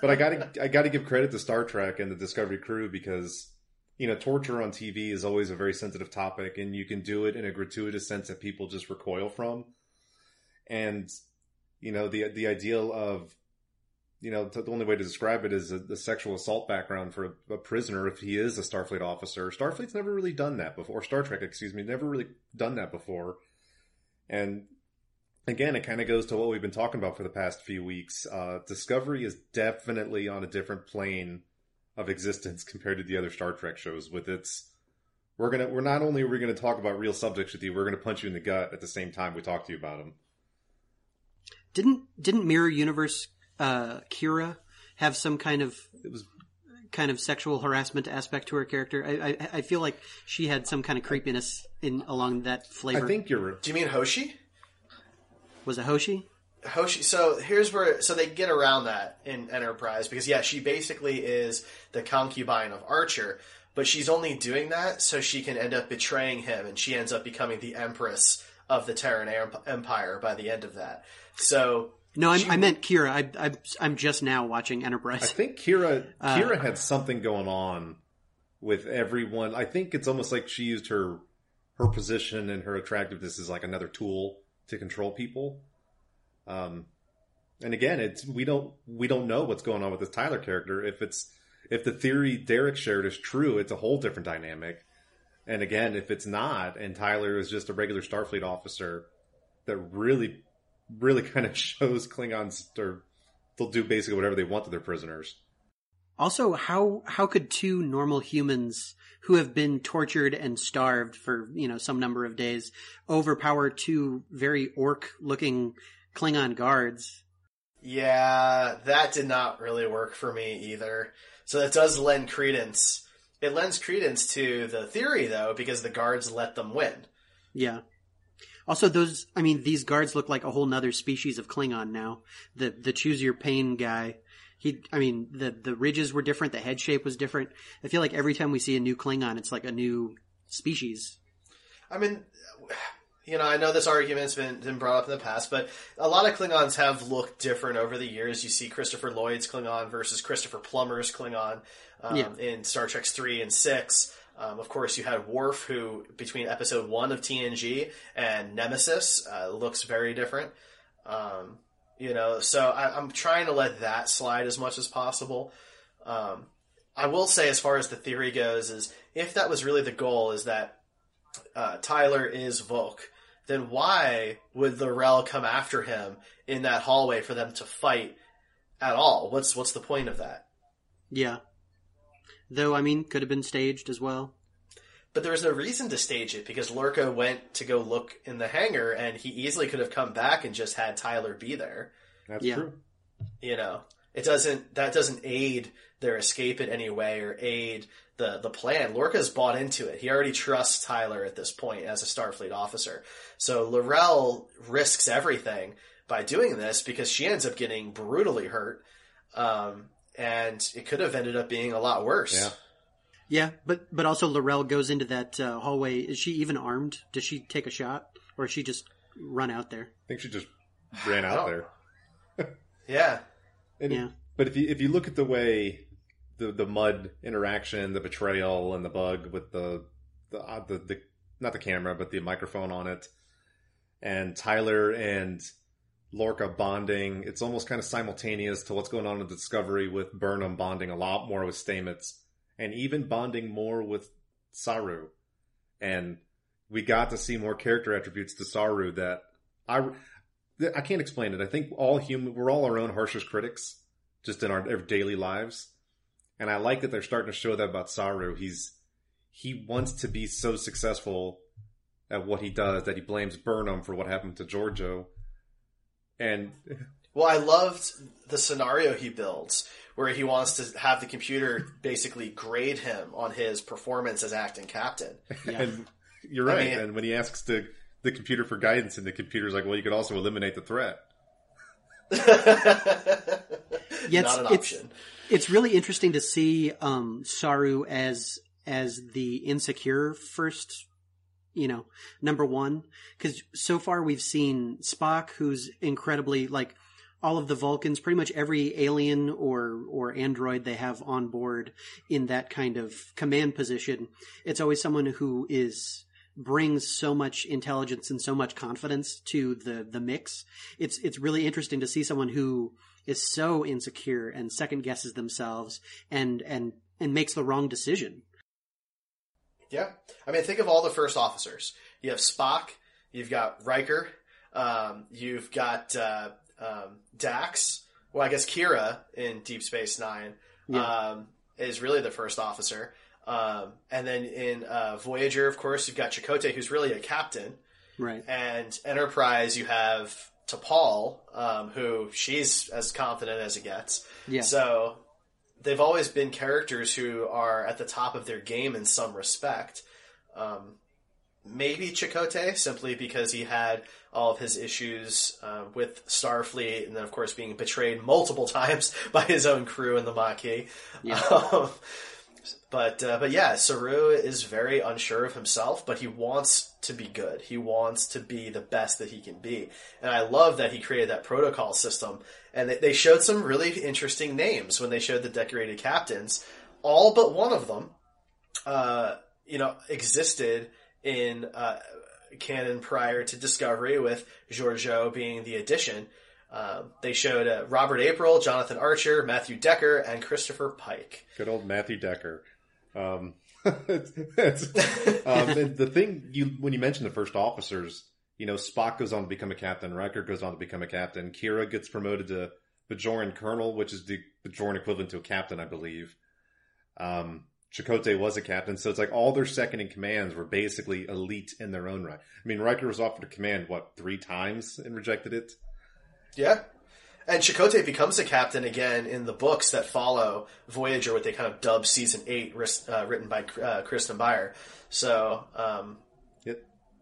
but I gotta, I gotta give credit to Star Trek and the Discovery crew, because, you know, torture on T V is always a very sensitive topic, and you can do it in a gratuitous sense that people just recoil from. And, you know, the, the ideal of, you know, the only way to describe it is a, the sexual assault background for a, a prisoner. If he is a Starfleet officer, Starfleet's never really done that before. Star Trek, excuse me, never really done that before. And, again, it kind of goes to what we've been talking about for the past few weeks. Uh, Discovery is definitely on a different plane of existence compared to the other Star Trek shows. With its, we're gonna, we're not only are we gonna talk about real subjects with you, we're gonna punch you in the gut at the same time we talk to you about them. Didn't didn't Mirror Universe uh, Kira have some kind of it was kind of sexual harassment aspect to her character? I, I I feel like she had some kind of creepiness in along that flavor. I think you're. Do you mean Hoshi? Was it Hoshi? Hoshi. So here's where... So they get around that in Enterprise. Because, yeah, she basically is the concubine of Archer. But she's only doing that so she can end up betraying him. And she ends up becoming the Empress of the Terran Empire by the end of that. So... No, I'm, she, I meant Kira. I, I, I'm just now watching Enterprise. I think Kira Kira uh, had something going on with everyone. I think it's almost like she used her her position and her attractiveness as like another tool to control people. Um, and again, it's, we don't, we don't know what's going on with this Tyler character. If it's, if the theory Derek shared is true, it's a whole different dynamic. And again, if it's not, and Tyler is just a regular Starfleet officer that really, really kind of shows Klingons, or they'll do basically whatever they want to their prisoners. Also, how, how could two normal humans who have been tortured and starved for, you know, some number of days overpower two very orc-looking Klingon guards? Yeah, that did not really work for me either. So that does lend credence. It lends credence to the theory, though, because the guards let them win. Yeah. Also, those, I mean, these guards look like a whole nother species of Klingon now. The, the Choose Your Pain guy... He, I mean, the, the ridges were different. The head shape was different. I feel like every time we see a new Klingon, it's like a new species. I mean, You know, I know this argument's been, been brought up in the past, but a lot of Klingons have looked different over the years. You see Christopher Lloyd's Klingon versus Christopher Plummer's Klingon um, yeah. in Star Trek three and six. Um, of course, you had Worf, who, between Episode one of T N G and Nemesis, uh, looks very different. Um, you know, so I, I'm trying to let that slide as much as possible. Um, I will say, as far as the theory goes, is if that was really the goal, is that uh, Tyler is Vulk, then why would L'Rell come after him in that hallway for them to fight at all? What's what's the point of that? Yeah. Though, I mean, could have been staged as well. But there was no reason to stage it, because Lorca went to go look in the hangar, and he easily could have come back and just had Tyler be there. That's yeah. true. You know, it doesn't, that doesn't aid their escape in any way or aid the, the plan. Lorca's bought into it. He already trusts Tyler at this point as a Starfleet officer. So L'Rell risks everything by doing this, because she ends up getting brutally hurt. Um, And it could have ended up being a lot worse. Yeah, yeah, but but also L'Rell goes into that uh, hallway. Is she even armed? Does she take a shot, or does she just run out there? I think she just ran out there. yeah, and yeah. It, but if you if you look at the way the the Mudd interaction, the betrayal, and the bug with the the, uh, the the not the camera, but the microphone on it, and Tyler and Lorca bonding, it's almost kind of simultaneous to what's going on in Discovery, with Burnham bonding a lot more with Stamets, and even bonding more with Saru. And we got to see more character attributes to Saru that I, I can't explain it. I think all human, we're all our own harshest critics, just in our daily lives. And I like that they're starting to show that about Saru. He's, he wants to be so successful at what he does that he blames Burnham for what happened to Georgiou. And well, I loved the scenario he builds where he wants to have the computer basically grade him on his performance as acting captain. Yeah. And you're right. I mean, and when he asks the, the computer for guidance, and the computer's like, well, you could also eliminate the threat. yeah, it's, Not an option. It's, it's really interesting to see um, Saru as as the insecure first, you know, number one, because so far we've seen Spock, who's incredibly, like, all of the Vulcans, pretty much every alien or, or android they have on board in that kind of command position. It's always someone who is, brings so much intelligence and so much confidence to the, the mix. It's, it's really interesting to see someone who is so insecure and second guesses themselves and, and, and makes the wrong decision. Yeah. I mean, think of all the first officers. You have Spock, you've got Riker, um, you've got uh, um, Dax, well, I guess Kira in Deep Space Nine yeah. um, is really the first officer. Um, and then in uh, Voyager, of course, you've got Chakotay, who's really a captain. Right. And Enterprise, you have T'Pol, um, who she's as confident as it gets. Yeah. So they've always been characters who are at the top of their game in some respect. Um, maybe Chakotay, simply because he had all of his issues uh, with Starfleet, and then, of course, being betrayed multiple times by his own crew in the Maquis. Yeah. Um, but, uh, but yeah, Saru is very unsure of himself, but he wants to be good. He wants to be the best that he can be. And I love that he created that protocol system. And they showed some really interesting names when they showed the decorated captains. All but one of them, uh, you know, existed in uh, canon prior to Discovery, with Georgiou being the addition. Um, they showed uh, Robert April, Jonathan Archer, Matthew Decker, and Christopher Pike. Good old Matthew Decker. Um, it's, it's, um, the thing, you when you mentioned the first officers, you know, Spock goes on to become a captain. Riker goes on to become a captain. Kira gets promoted to Bajoran colonel, which is the Bajoran equivalent to a captain, I believe. Um, Chakotay was a captain. So it's like all their second in commands were basically elite in their own right. I mean, Riker was offered a command, what, three times and rejected it? Yeah. And Chakotay becomes a captain again in the books that follow Voyager, what they kind of dub Season eight, uh, written by uh, Kristen Beyer. So, um...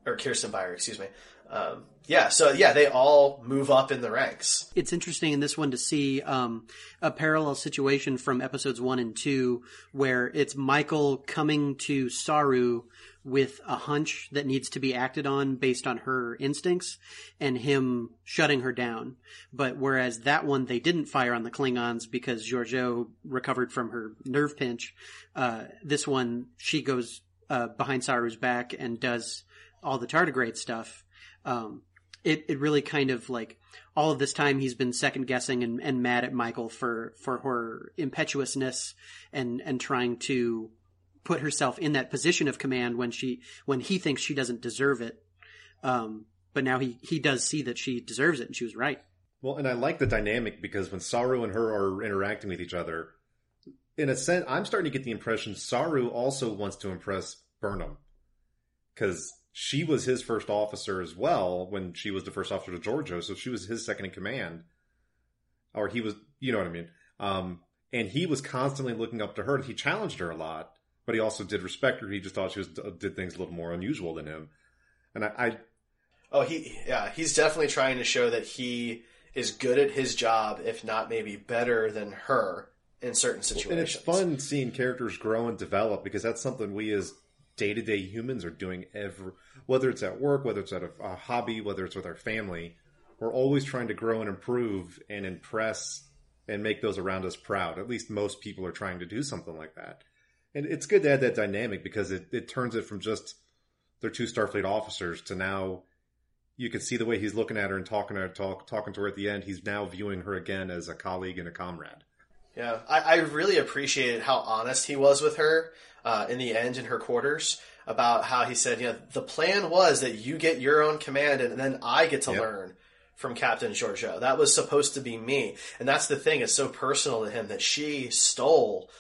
Or Kirsten Beyer, excuse me. Um, yeah, so yeah, they all move up in the ranks. It's interesting in this one to see um, a parallel situation from episodes one and two, where it's Michael coming to Saru with a hunch that needs to be acted on based on her instincts, and him shutting her down. But whereas that one, they didn't fire on the Klingons because Georgiou recovered from her nerve pinch. Uh, this one, she goes uh, behind Saru's back and does all the tardigrade stuff. Um, it, it really kind of like all of this time he's been second guessing and, and mad at Michael for, for her impetuousness and, and trying to put herself in that position of command when she, when he thinks she doesn't deserve it. Um, but now he, he does see that she deserves it and she was right. Well, and I like the dynamic because when Saru and her are interacting with each other, in a sense, I'm starting to get the impression Saru also wants to impress Burnham, because she was his first officer as well when she was the first officer to Georgiou, so she was his second in command. Or he was, you know what I mean. Um, and he was constantly looking up to her. He challenged her a lot, but he also did respect her. He just thought she was, did things a little more unusual than him. And I, I... Oh, he, yeah, he's definitely trying to show that he is good at his job, if not maybe better than her in certain situations. And it's fun seeing characters grow and develop, because that's something we as day-to-day humans are doing every, whether it's at work, whether it's at a, a hobby, whether it's with our family. We're always trying to grow and improve and impress and make those around us proud. At least most people are trying to do something like that. And it's good to add that dynamic, because it, it turns it from just they're two Starfleet officers to now you can see the way he's looking at her and talking to her, talk, talking to her at the end. He's now viewing her again as a colleague and a comrade. Yeah, I, I really appreciated how honest he was with her uh, in the end in her quarters about how he said, you know, the plan was that you get your own command and then I get to yep. learn from Captain Georgiou. That was supposed to be me. And that's the thing. It's so personal to him that she stole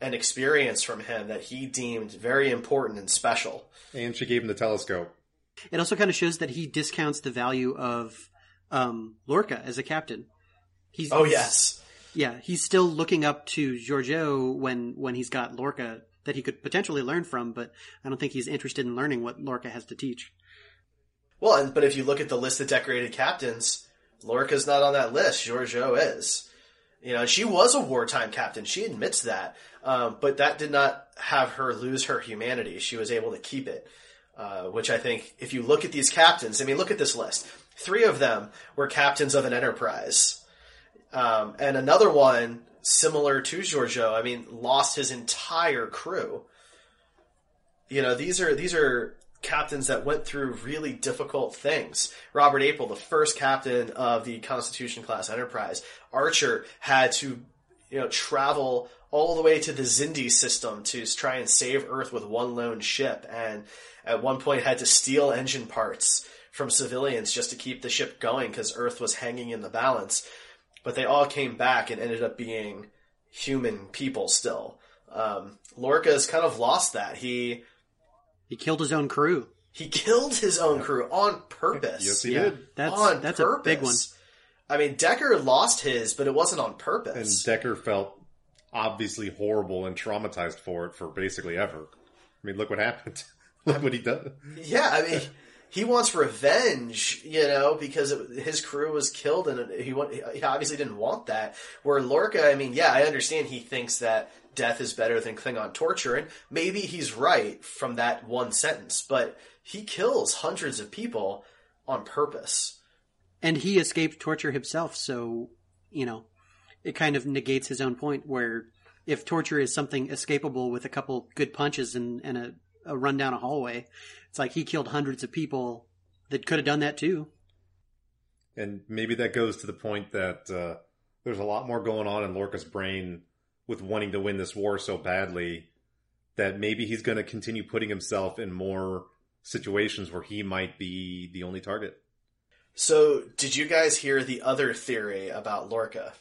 an experience from him that he deemed very important and special. And she gave him the telescope. It also kind of shows that he discounts the value of um, Lorca as a captain. He's, oh, he's, yes. Yeah, he's still looking up to Georgiou when, when he's got Lorca that he could potentially learn from, but I don't think he's interested in learning what Lorca has to teach. Well, and, but if you look at the list of decorated captains, Lorca's not on that list. Georgiou is. You know, she was a wartime captain. She admits that. Um, but that did not have her lose her humanity. She was able to keep it, uh, which I think if you look at these captains, I mean, look at this list. Three of them were captains of an Enterprise. Um, and another one, similar to Georgiou, I mean, lost his entire crew. You know, these are these are captains that went through really difficult things. Robert April, the first captain of the Constitution-class Enterprise. Archer had to, you know, travel all the way to the Xindi system to try and save Earth with one lone ship, and at one point had to steal engine parts from civilians just to keep the ship going because Earth was hanging in the balance. But they all came back and ended up being human people still. Um, Lorca's kind of lost that. He he killed his own crew. He killed his own yeah. crew on purpose. Yes, he yeah. did. That's, on that's purpose. A big one. I mean, Decker lost his, but it wasn't on purpose. And Decker felt obviously horrible and traumatized for it for basically ever. I mean, look what happened. Look what he done. Yeah, I mean... He wants revenge, you know, because it, his crew was killed, and he, he obviously didn't want that. Where Lorca, I mean, yeah, I understand he thinks that death is better than Klingon torture, and maybe he's right from that one sentence, but he kills hundreds of people on purpose. And he escaped torture himself, so, you know, it kind of negates his own point, where if torture is something escapable with a couple good punches and, and a, a run down a hallway... It's like he killed hundreds of people that could have done that too. And maybe that goes to the point that uh, there's a lot more going on in Lorca's brain with wanting to win this war so badly that maybe he's going to continue putting himself in more situations where he might be the only target. So did you guys hear the other theory about Lorca?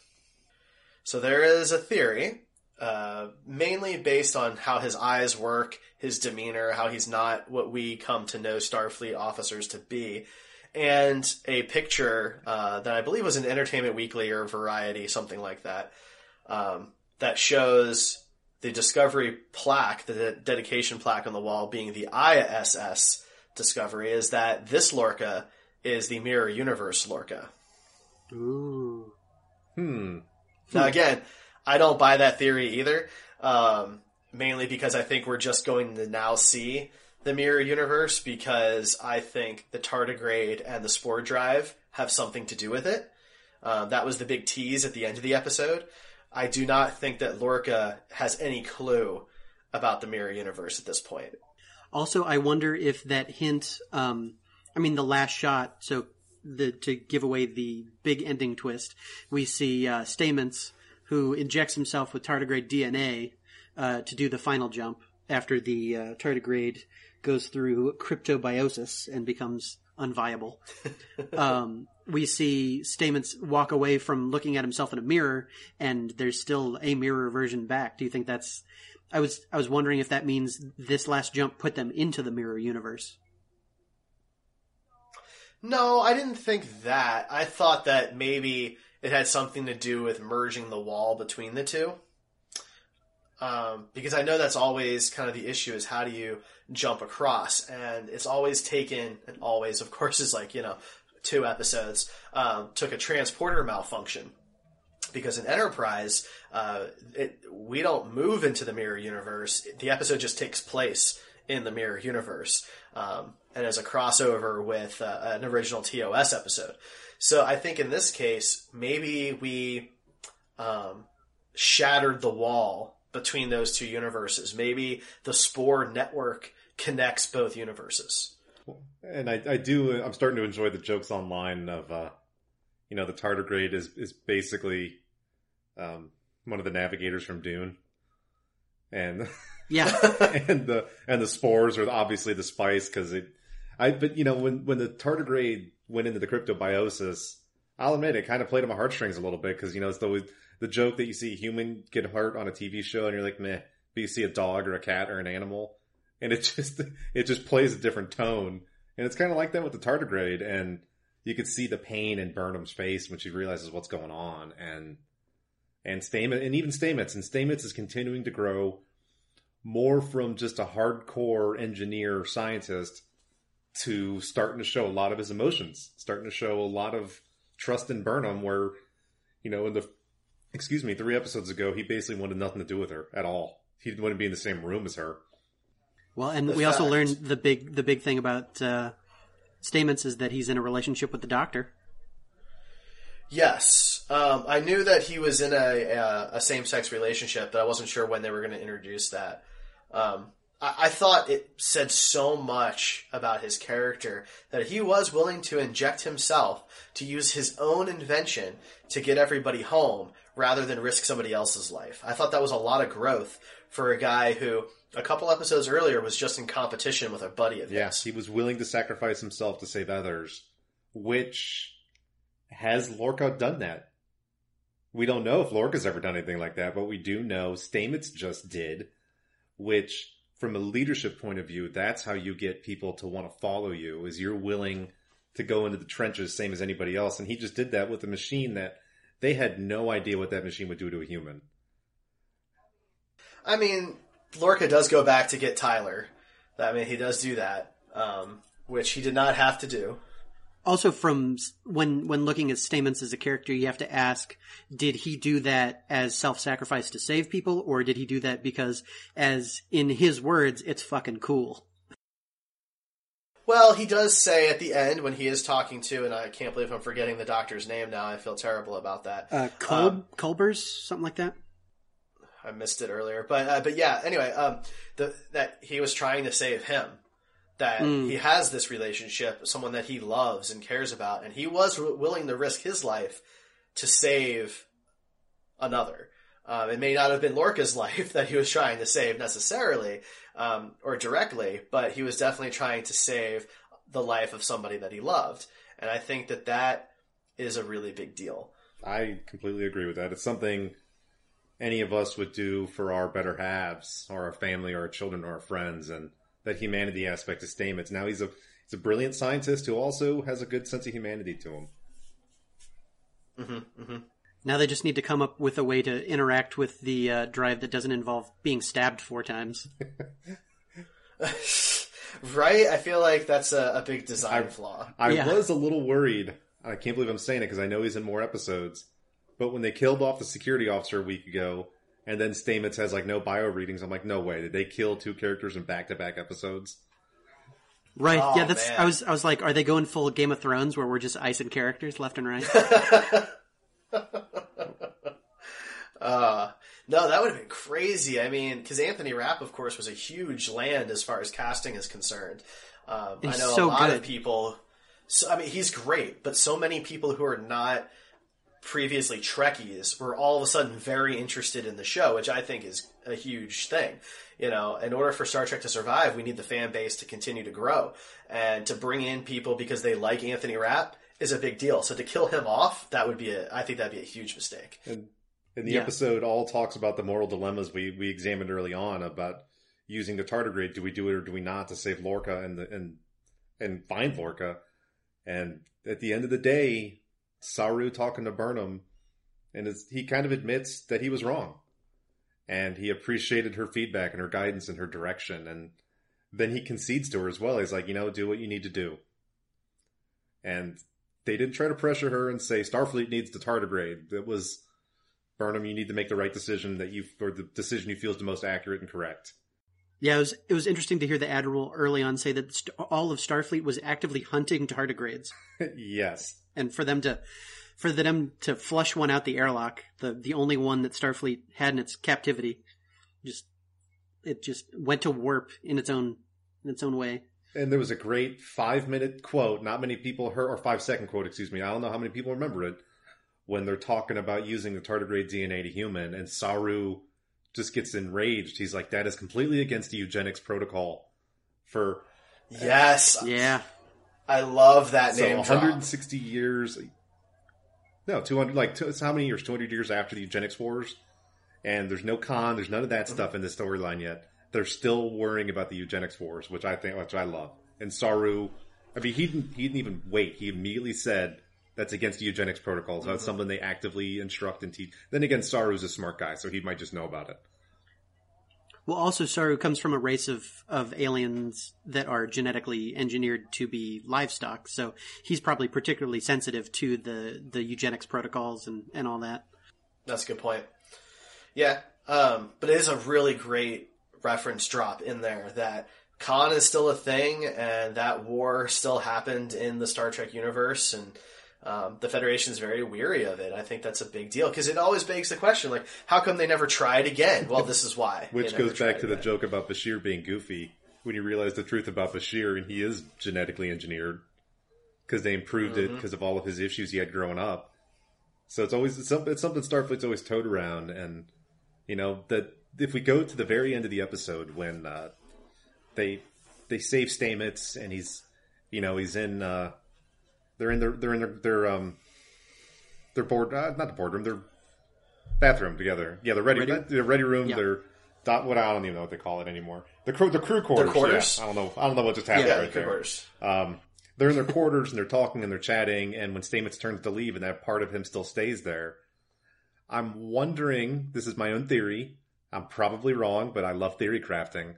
So there is a theory... Uh, mainly based on how his eyes work, his demeanor, how he's not what we come to know Starfleet officers to be, and a picture uh, that I believe was in Entertainment Weekly or Variety, something like that, um, that shows the Discovery plaque, the de- dedication plaque on the wall being the I S S Discovery, is that this Lorca is the Mirror Universe Lorca. Ooh. Hmm. Now, again, I don't buy that theory either, um, mainly because I think we're just going to now see the Mirror Universe because I think the Tardigrade and the Spore Drive have something to do with it. Um, that was the big tease at the end of the episode. I do not think that Lorca has any clue about the Mirror Universe at this point. Also, I wonder if that hint, um, I mean, the last shot, so the, to give away the big ending twist, we see uh, Stamets, who injects himself with tardigrade D N A uh, to do the final jump after the uh, tardigrade goes through cryptobiosis and becomes unviable. Um, we see Stamets walk away from looking at himself in a mirror, and there's still a mirror version back. Do you think that's... I was I was wondering if that means this last jump put them into the Mirror Universe. No, I didn't think that. I thought that maybe it had something to do with merging the wall between the two. Um, because I know that's always kind of the issue is how do you jump across? And it's always taken, and always, of course, is like, you know, two episodes, um, took a transporter malfunction. Because in Enterprise, uh, it, we don't move into the Mirror Universe. The episode just takes place in the Mirror Universe. Um, and as a crossover with uh, an original T O S episode. So I think in this case, maybe we um, shattered the wall between those two universes. Maybe the Spore network connects both universes. And I, I do, I'm starting to enjoy the jokes online of... Uh... You know, the tardigrade is, is basically um, one of the navigators from Dune. And yeah, and the and the spores are obviously the spice because it. I but you know when, when the tardigrade went into the cryptobiosis, I'll admit it kind of played on my heartstrings a little bit because you know it's always the joke that you see a human get hurt on a T V show and you're like meh, but you see a dog or a cat or an animal, and it just it just plays a different tone, and it's kind of like that with the tardigrade and. You could see the pain in Burnham's face when she realizes what's going on, and and Stamets, and even Stamets, and Stamets is continuing to grow more from just a hardcore engineer scientist to starting to show a lot of his emotions, starting to show a lot of trust in Burnham. Where you know, in the excuse me, three episodes ago, he basically wanted nothing to do with her at all. He didn't want to be in the same room as her. Well, and the we fact. also learned the big the big thing about. Uh... Stamets is that he's in a relationship with the doctor. Yes. Um, I knew that he was in a, a, a same-sex relationship, but I wasn't sure when they were going to introduce that. Um, I, I thought it said so much about his character that he was willing to inject himself to use his own invention to get everybody home rather than risk somebody else's life. I thought that was a lot of growth for a guy who... A couple episodes earlier was just in competition with a buddy of his. Yes, he was willing to sacrifice himself to save others, which has Lorca done that? We don't know if Lorca's ever done anything like that, but we do know Stamets just did, which from a leadership point of view, that's how you get people to want to follow you, is you're willing to go into the trenches same as anybody else. And he just did that with a machine that they had no idea what that machine would do to a human. I mean... Lorca does go back to get Tyler. I mean, he does do that, um, which he did not have to do. Also, from when when looking at Stamets as a character, you have to ask, did he do that as self-sacrifice to save people, or did he do that because, as in his words, it's fucking cool? Well, he does say at the end when he is talking to, and I can't believe I'm forgetting the doctor's name now. I feel terrible about that. Uh, Col- um, Culber's? Something like that? I missed it earlier, but uh, but yeah. Anyway, um, the, that he was trying to save him, that mm. he has this relationship, someone that he loves and cares about, and he was w- willing to risk his life to save another. Um, it may not have been Lorca's life that he was trying to save necessarily, um, or directly, but he was definitely trying to save the life of somebody that he loved, and I think that that is a really big deal. I completely agree with that. It's something. Any of us would do for our better halves, or our family, or our children, or our friends, and that humanity aspect of Stamets. Now he's a he's a brilliant scientist who also has a good sense of humanity to him. Mm-hmm, mm-hmm. Now they just need to come up with a way to interact with the uh, drive that doesn't involve being stabbed four times. Right? I feel like that's a, a big design I, flaw. I yeah. was a little worried. I can't believe I'm saying it because I know he's in more episodes. But when they killed off the security officer a week ago, and then Stamets has like no bio readings, I'm like, no way. Did they kill two characters in back-to-back episodes? Right. Oh, yeah, that's. Man. I was. I was like, are they going full Game of Thrones where we're just icing characters left and right? uh, no, that would have been crazy. I mean, because Anthony Rapp, of course, was a huge land as far as casting is concerned. Um, I know so a lot good. of people. So, I mean, he's great, but so many people who are not previously Trekkies were all of a sudden very interested in the show, which I think is a huge thing. You know, in order for Star Trek to survive, we need the fan base to continue to grow, and to bring in people because they like Anthony Rapp is a big deal. So to kill him off, that would be a, I think that'd be a huge mistake. And, and the yeah. episode all talks about the moral dilemmas we, we examined early on about using the tardigrade. Do we do it or do we not to save Lorca and the, and, and find Lorca? And at the end of the day, Saru talking to Burnham, and it's, he kind of admits that he was wrong. And he appreciated her feedback and her guidance and her direction. And then he concedes to her as well. He's like, you know, do what you need to do. And they didn't try to pressure her and say, Starfleet needs the tardigrade. It was, Burnham, you need to make the right decision that you, or the decision you feel is the most accurate and correct. Yeah, it was, it was interesting to hear the Admiral early on say that st- all of Starfleet was actively hunting tardigrades. Yes. And for them to for them to flush one out the airlock, the, the only one that Starfleet had in its captivity, just it just went to warp in its own in its own way. And there was a great five minute quote, not many people heard, or five second quote, excuse me. I don't know how many people remember it, when they're talking about using the tardigrade D N A to human, and Saru just gets enraged. He's like, that is completely against the eugenics protocol for... Yes. Uh, yeah. I love that so name one hundred sixty drop. Years... No, two hundred... Like, two, it's how many years? two hundred years after the eugenics wars? And there's no con. There's none of that mm-hmm. stuff in this storyline yet. They're still worrying about the eugenics wars, which I think, which I love. And Saru... I mean, he didn't, he didn't even wait. He immediately said... That's against the eugenics protocols. That's mm-hmm. something they actively instruct and teach. Then again, Saru's a smart guy, so he might just know about it. Well, also, Saru comes from a race of, of aliens that are genetically engineered to be livestock, so he's probably particularly sensitive to the, the eugenics protocols and, and all that. That's a good point. Yeah, um, but it is a really great reference drop in there that Khan is still a thing, and that war still happened in the Star Trek universe, and... Um, the Federation's very weary of it. I think that's a big deal because it always begs the question, like, how come they never tried again? Well, this is why. Which goes back to again. the joke about Bashir being goofy when you realize the truth about Bashir, and he is genetically engineered because they improved mm-hmm. it because of all of his issues he had growing up. So it's always it's something Starfleet's always towed around, and you know that if we go to the very end of the episode when uh, they they save Stamets and he's you know he's in. Uh, They're in their, they're in their, their um, their board, uh, not the boardroom, their bathroom together. Yeah, the ready, ready? the ready room. Yeah. Their dot, what I don't even know what they call it anymore. The crew, the crew quarters. Their quarters. Yeah, I don't know, I don't know what just happened yeah, right the there. Quarters. Um, they're in their quarters and they're talking and they're chatting. And when Stamets turns to leave, and that part of him still stays there, I'm wondering. This is my own theory. I'm probably wrong, but I love theory crafting.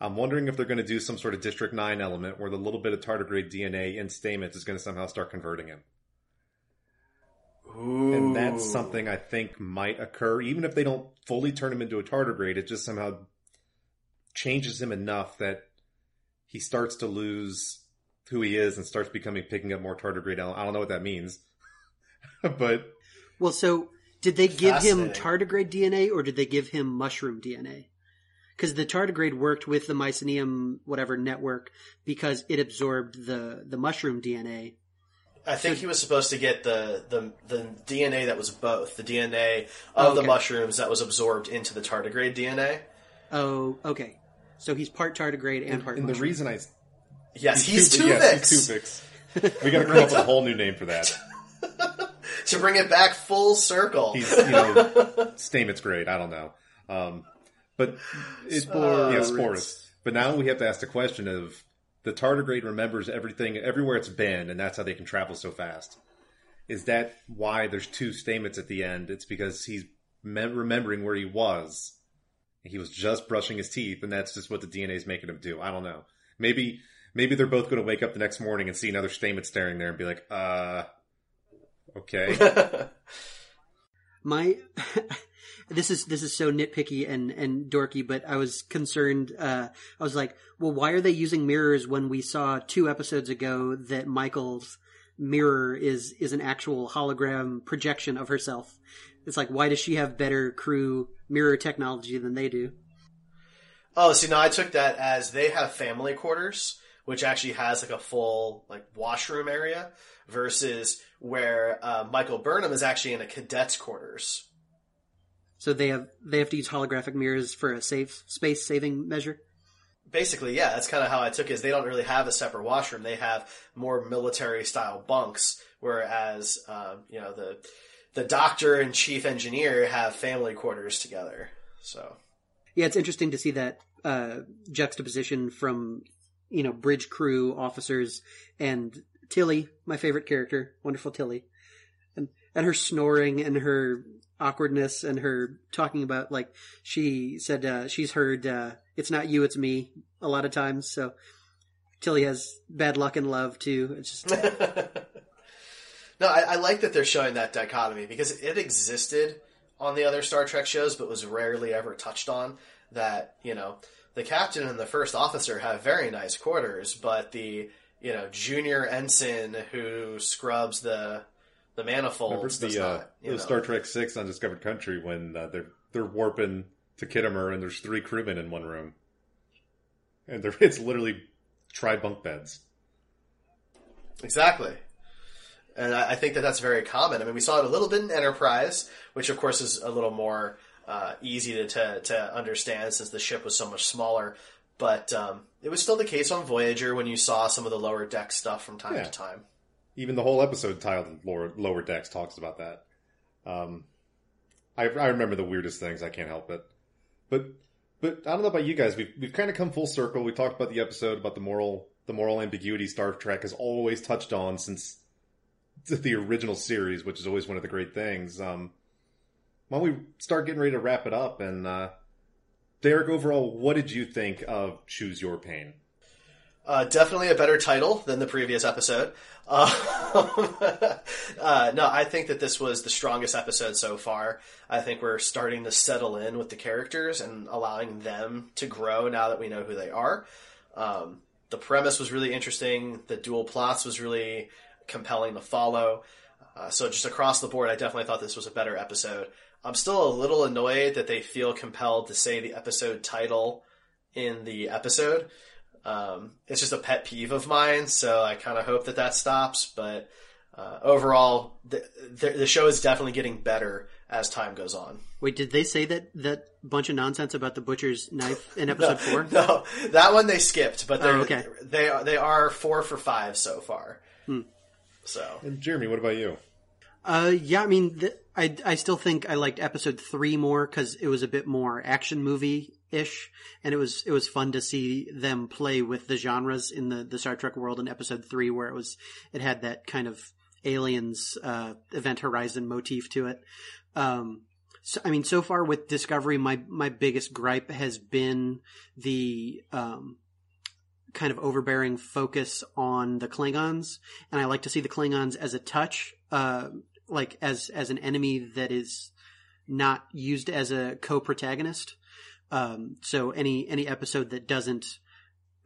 I'm wondering if they're going to do some sort of District nine element where the little bit of tardigrade D N A in Stamets is going to somehow start converting him. Ooh. And that's something I think might occur. Even if they don't fully turn him into a tardigrade, it just somehow changes him enough that he starts to lose who he is and starts becoming, picking up more tardigrade. I don't know what that means. But... Well, so did they give him tardigrade D N A or did they give him mushroom D N A? Because the tardigrade worked with the mycelium whatever network because it absorbed the, the mushroom D N A. I think so, he was supposed to get the, the, the D N A that was both. The D N A of okay. the mushrooms that was absorbed into the tardigrade D N A. Oh, okay. So he's part tardigrade and, and part and mushroom. And the reason I... Yes, he's, he's Tuvix. Yes, he's Tuvix. We got to come up with a whole new name for that. To bring it back full circle. He's, you know, Stamets grade. I don't know. Um... But it's uh, yeah, spores. But now we have to ask the question of the tardigrade remembers everything, everywhere it's been, and that's how they can travel so fast. Is that why there's two Stamets at the end? It's because he's mem- remembering where he was. He was just brushing his teeth, and that's just what the D N A is making him do. I don't know. Maybe maybe they're both going to wake up the next morning and see another Stamets staring there and be like, uh, okay. My... This is this is so nitpicky and, and dorky, but I was concerned. Uh, I was like, well, why are they using mirrors when we saw two episodes ago that Michael's mirror is, is an actual hologram projection of herself? It's like, why does she have better crew mirror technology than they do? Oh, see, no, I took that as they have family quarters, which actually has like a full like washroom area, versus where uh, Michael Burnham is actually in a cadet's quarters. So they have they have to use holographic mirrors for a safe space saving measure. Basically, yeah, that's kind of how I took it. Is they don't really have a separate washroom; they have more military style bunks, whereas um, you know the the doctor and chief engineer have family quarters together. So yeah, it's interesting to see that uh, juxtaposition from you know bridge crew officers and Tilly, my favorite character, wonderful Tilly, and and her snoring and her awkwardness and her talking about, like, she said uh, she's heard uh, it's not you, it's me a lot of times. So Tilly has bad luck in love too. It's just no, I, I like that they're showing that dichotomy because it existed on the other Star Trek shows, but was rarely ever touched on. That you know, the captain and the first officer have very nice quarters, but the you know junior ensign who scrubs the The manifolds. Remember the, not, uh, you know. the Star Trek six Undiscovered Country when uh, they're they're warping to Kittimer and there's three crewmen in one room, and they're, it's literally tri bunk beds. Exactly, and I, I think that that's very common. I mean, we saw it a little bit in Enterprise, which of course is a little more uh, easy to, to to understand since the ship was so much smaller. But um, it was still the case on Voyager when you saw some of the lower deck stuff from time yeah. to time. Even the whole episode titled Lower, Lower Decks talks about that. Um, I, I remember the weirdest things. I can't help it. But but I don't know about you guys. We've, we've kind of come full circle. We talked about the episode about the moral the moral ambiguity Star Trek has always touched on since the original series, which is always one of the great things. Um, why don't we start getting ready to wrap it up? And uh, Derek, overall, what did you think of Choose Your Pain? Uh, definitely a better title than the previous episode. Um, uh, no, I think that this was the strongest episode so far. I think we're starting to settle in with the characters and allowing them to grow now that we know who they are. Um, the premise was really interesting. The dual plots was really compelling to follow. Uh, so just across the board, I definitely thought this was a better episode. I'm still a little annoyed that they feel compelled to say the episode title in the episode. Um, it's just a pet peeve of mine, so I kind of hope that that stops. But uh, overall, the, the the show is definitely getting better as time goes on. Wait, did they say that, that bunch of nonsense about the butcher's knife in episode four? No, no, that one they skipped, but they're, oh, okay. they, are, they are four for five so far. Hmm. So, and Jeremy, what about you? Uh, yeah, I mean, the, I, I still think I liked episode three more because it was a bit more action movie ish, and it was it was fun to see them play with the genres in the, the Star Trek world in episode three, where it was it had that kind of aliens uh, Event Horizon motif to it. Um, so I mean, so far with Discovery, my my biggest gripe has been the um, kind of overbearing focus on the Klingons, and I like to see the Klingons as a touch, uh, like as as an enemy that is not used as a co-protagonist. Um, so any, any episode that doesn't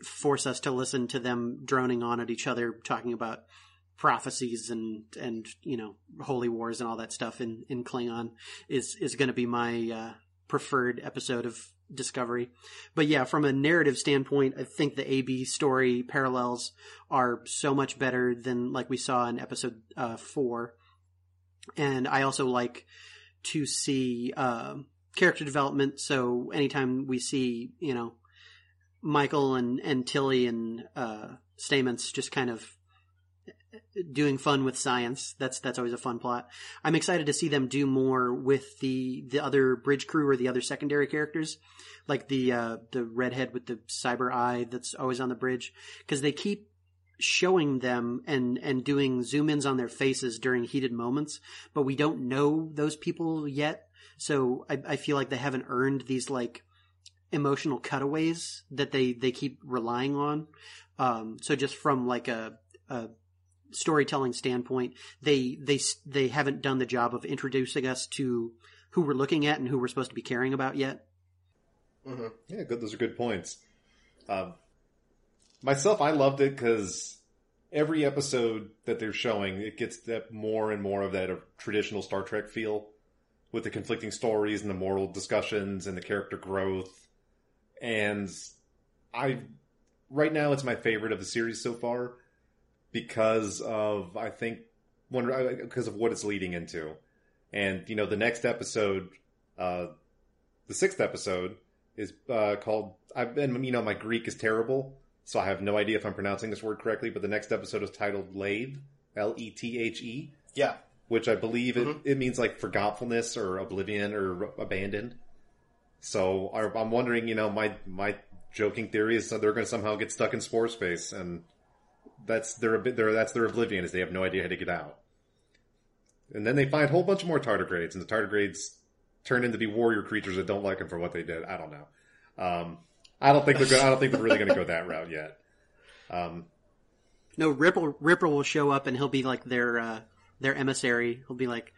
force us to listen to them droning on at each other, talking about prophecies and, and, you know, holy wars and all that stuff in, in Klingon is, is going to be my, uh, preferred episode of Discovery. But yeah, from a narrative standpoint, I think the A B story parallels are so much better than like we saw in episode, uh, four. And I also like to see, um, uh, character development. So anytime we see, you know, Michael and, and Tilly and uh, Stamets just kind of doing fun with science, that's that's always a fun plot. I'm excited to see them do more with the, the other bridge crew or the other secondary characters, like the uh, the redhead with the cyber eye that's always on the bridge, because they keep showing them and, and doing zoom-ins on their faces during heated moments, but we don't know those people yet. So I, I feel like they haven't earned these like emotional cutaways that they, they keep relying on. Um, so just from like a, a storytelling standpoint, they, they, they haven't done the job of introducing us to who we're looking at and who we're supposed to be caring about yet. Mm-hmm. Yeah, good. Those are good points. Um, myself, I loved it because every episode that they're showing, it gets that more and more of that traditional Star Trek feel with the conflicting stories and the moral discussions and the character growth. And I, right now, it's my favorite of the series so far because of, I think, one, because of what it's leading into. And, you know, the next episode, uh, the sixth episode is uh, called, I've been, you know, my Greek is terrible, so I have no idea if I'm pronouncing this word correctly, but the next episode is titled Lethe, L E T H E. Yeah. Which I believe mm-hmm. it, it means like forgetfulness or oblivion or abandoned. So I, I'm wondering, you know, my my joking theory is that they're going to somehow get stuck in spore space, and that's their, their that's their oblivion, is they have no idea how to get out. And then they find a whole bunch more tardigrades, and the tardigrades turn into be warrior creatures that don't like them for what they did. I don't know. Um, I don't think they're. Go- I don't think they're really going to go that route yet. Um, no, Ripple. Ripple will show up, and he'll be like their uh, their emissary. He'll be like,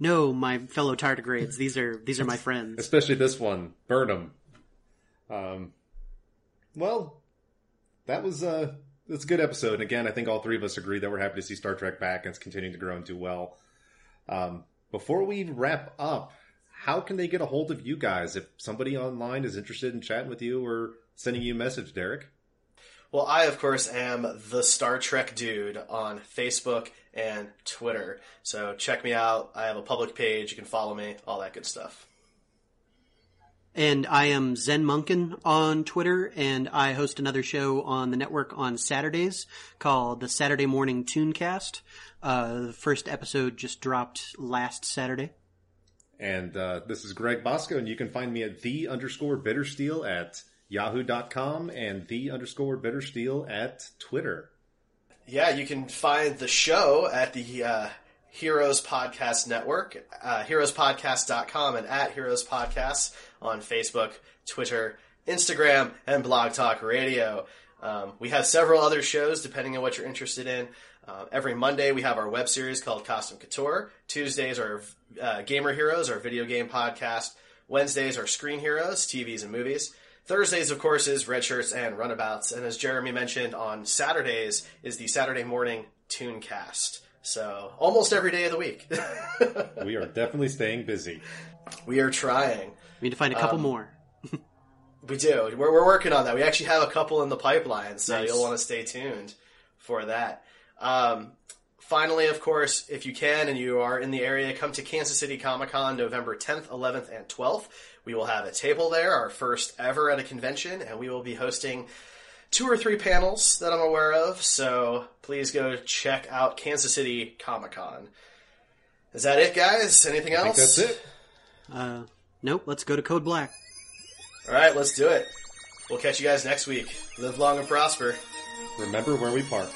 "No, my fellow tardigrades. These are these are my friends." Especially this one, Burnham. Um, well, that was uh, that's a good episode. And again, I think all three of us agree that we're happy to see Star Trek back, and it's continuing to grow and do well. Um, before we wrap up, how can they get a hold of you guys if somebody online is interested in chatting with you or sending you a message, Derek? Well, I, of course, am the Star Trek Dude on Facebook and Twitter. So check me out. I have a public page. You can follow me, all that good stuff. And I am Zen Munkin on Twitter, and I host another show on the network on Saturdays called the Saturday Morning Tooncast. Uh, the first episode just dropped last Saturday. And uh, this is Greg Bosco, and you can find me at the underscore bittersteel at yahoo dot com and the underscore bittersteel at Twitter. Yeah, you can find the show at the uh, Heroes Podcast Network, uh, heroes podcast dot com, and at Heroes Podcasts on Facebook, Twitter, Instagram, and Blog Talk Radio. Um, we have several other shows, depending on what you're interested in. Uh, every Monday, we have our web series called Costume Couture. Tuesdays are uh, Gamer Heroes, our video game podcast. Wednesdays are Screen Heroes, T Vs and movies. Thursdays, of course, is Red Shirts and Runabouts. And as Jeremy mentioned, on Saturdays is the Saturday Morning Tooncast. So almost every day of the week. We are definitely staying busy. We are trying. We need to find a couple um, more. We do. We're, we're working on that. We actually have a couple in the pipeline, so nice. You'll want to stay tuned for that. Um, finally, of course, if you can and you are in the area, come to Kansas City Comic-Con November tenth, eleventh, and twelfth. We will have a table there, our first ever at a convention, and we will be hosting two or three panels that I'm aware of, so please go check out Kansas City Comic-Con. Is that it, guys? Anything else? I think that's it. Uh, nope, let's go to Code Black. Alright, let's do it. We'll catch you guys next week. Live long and prosper. Remember where we parked.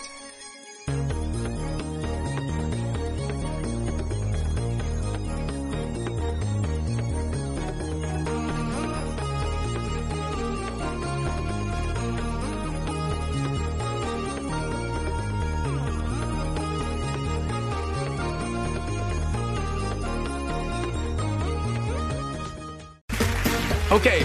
Okay,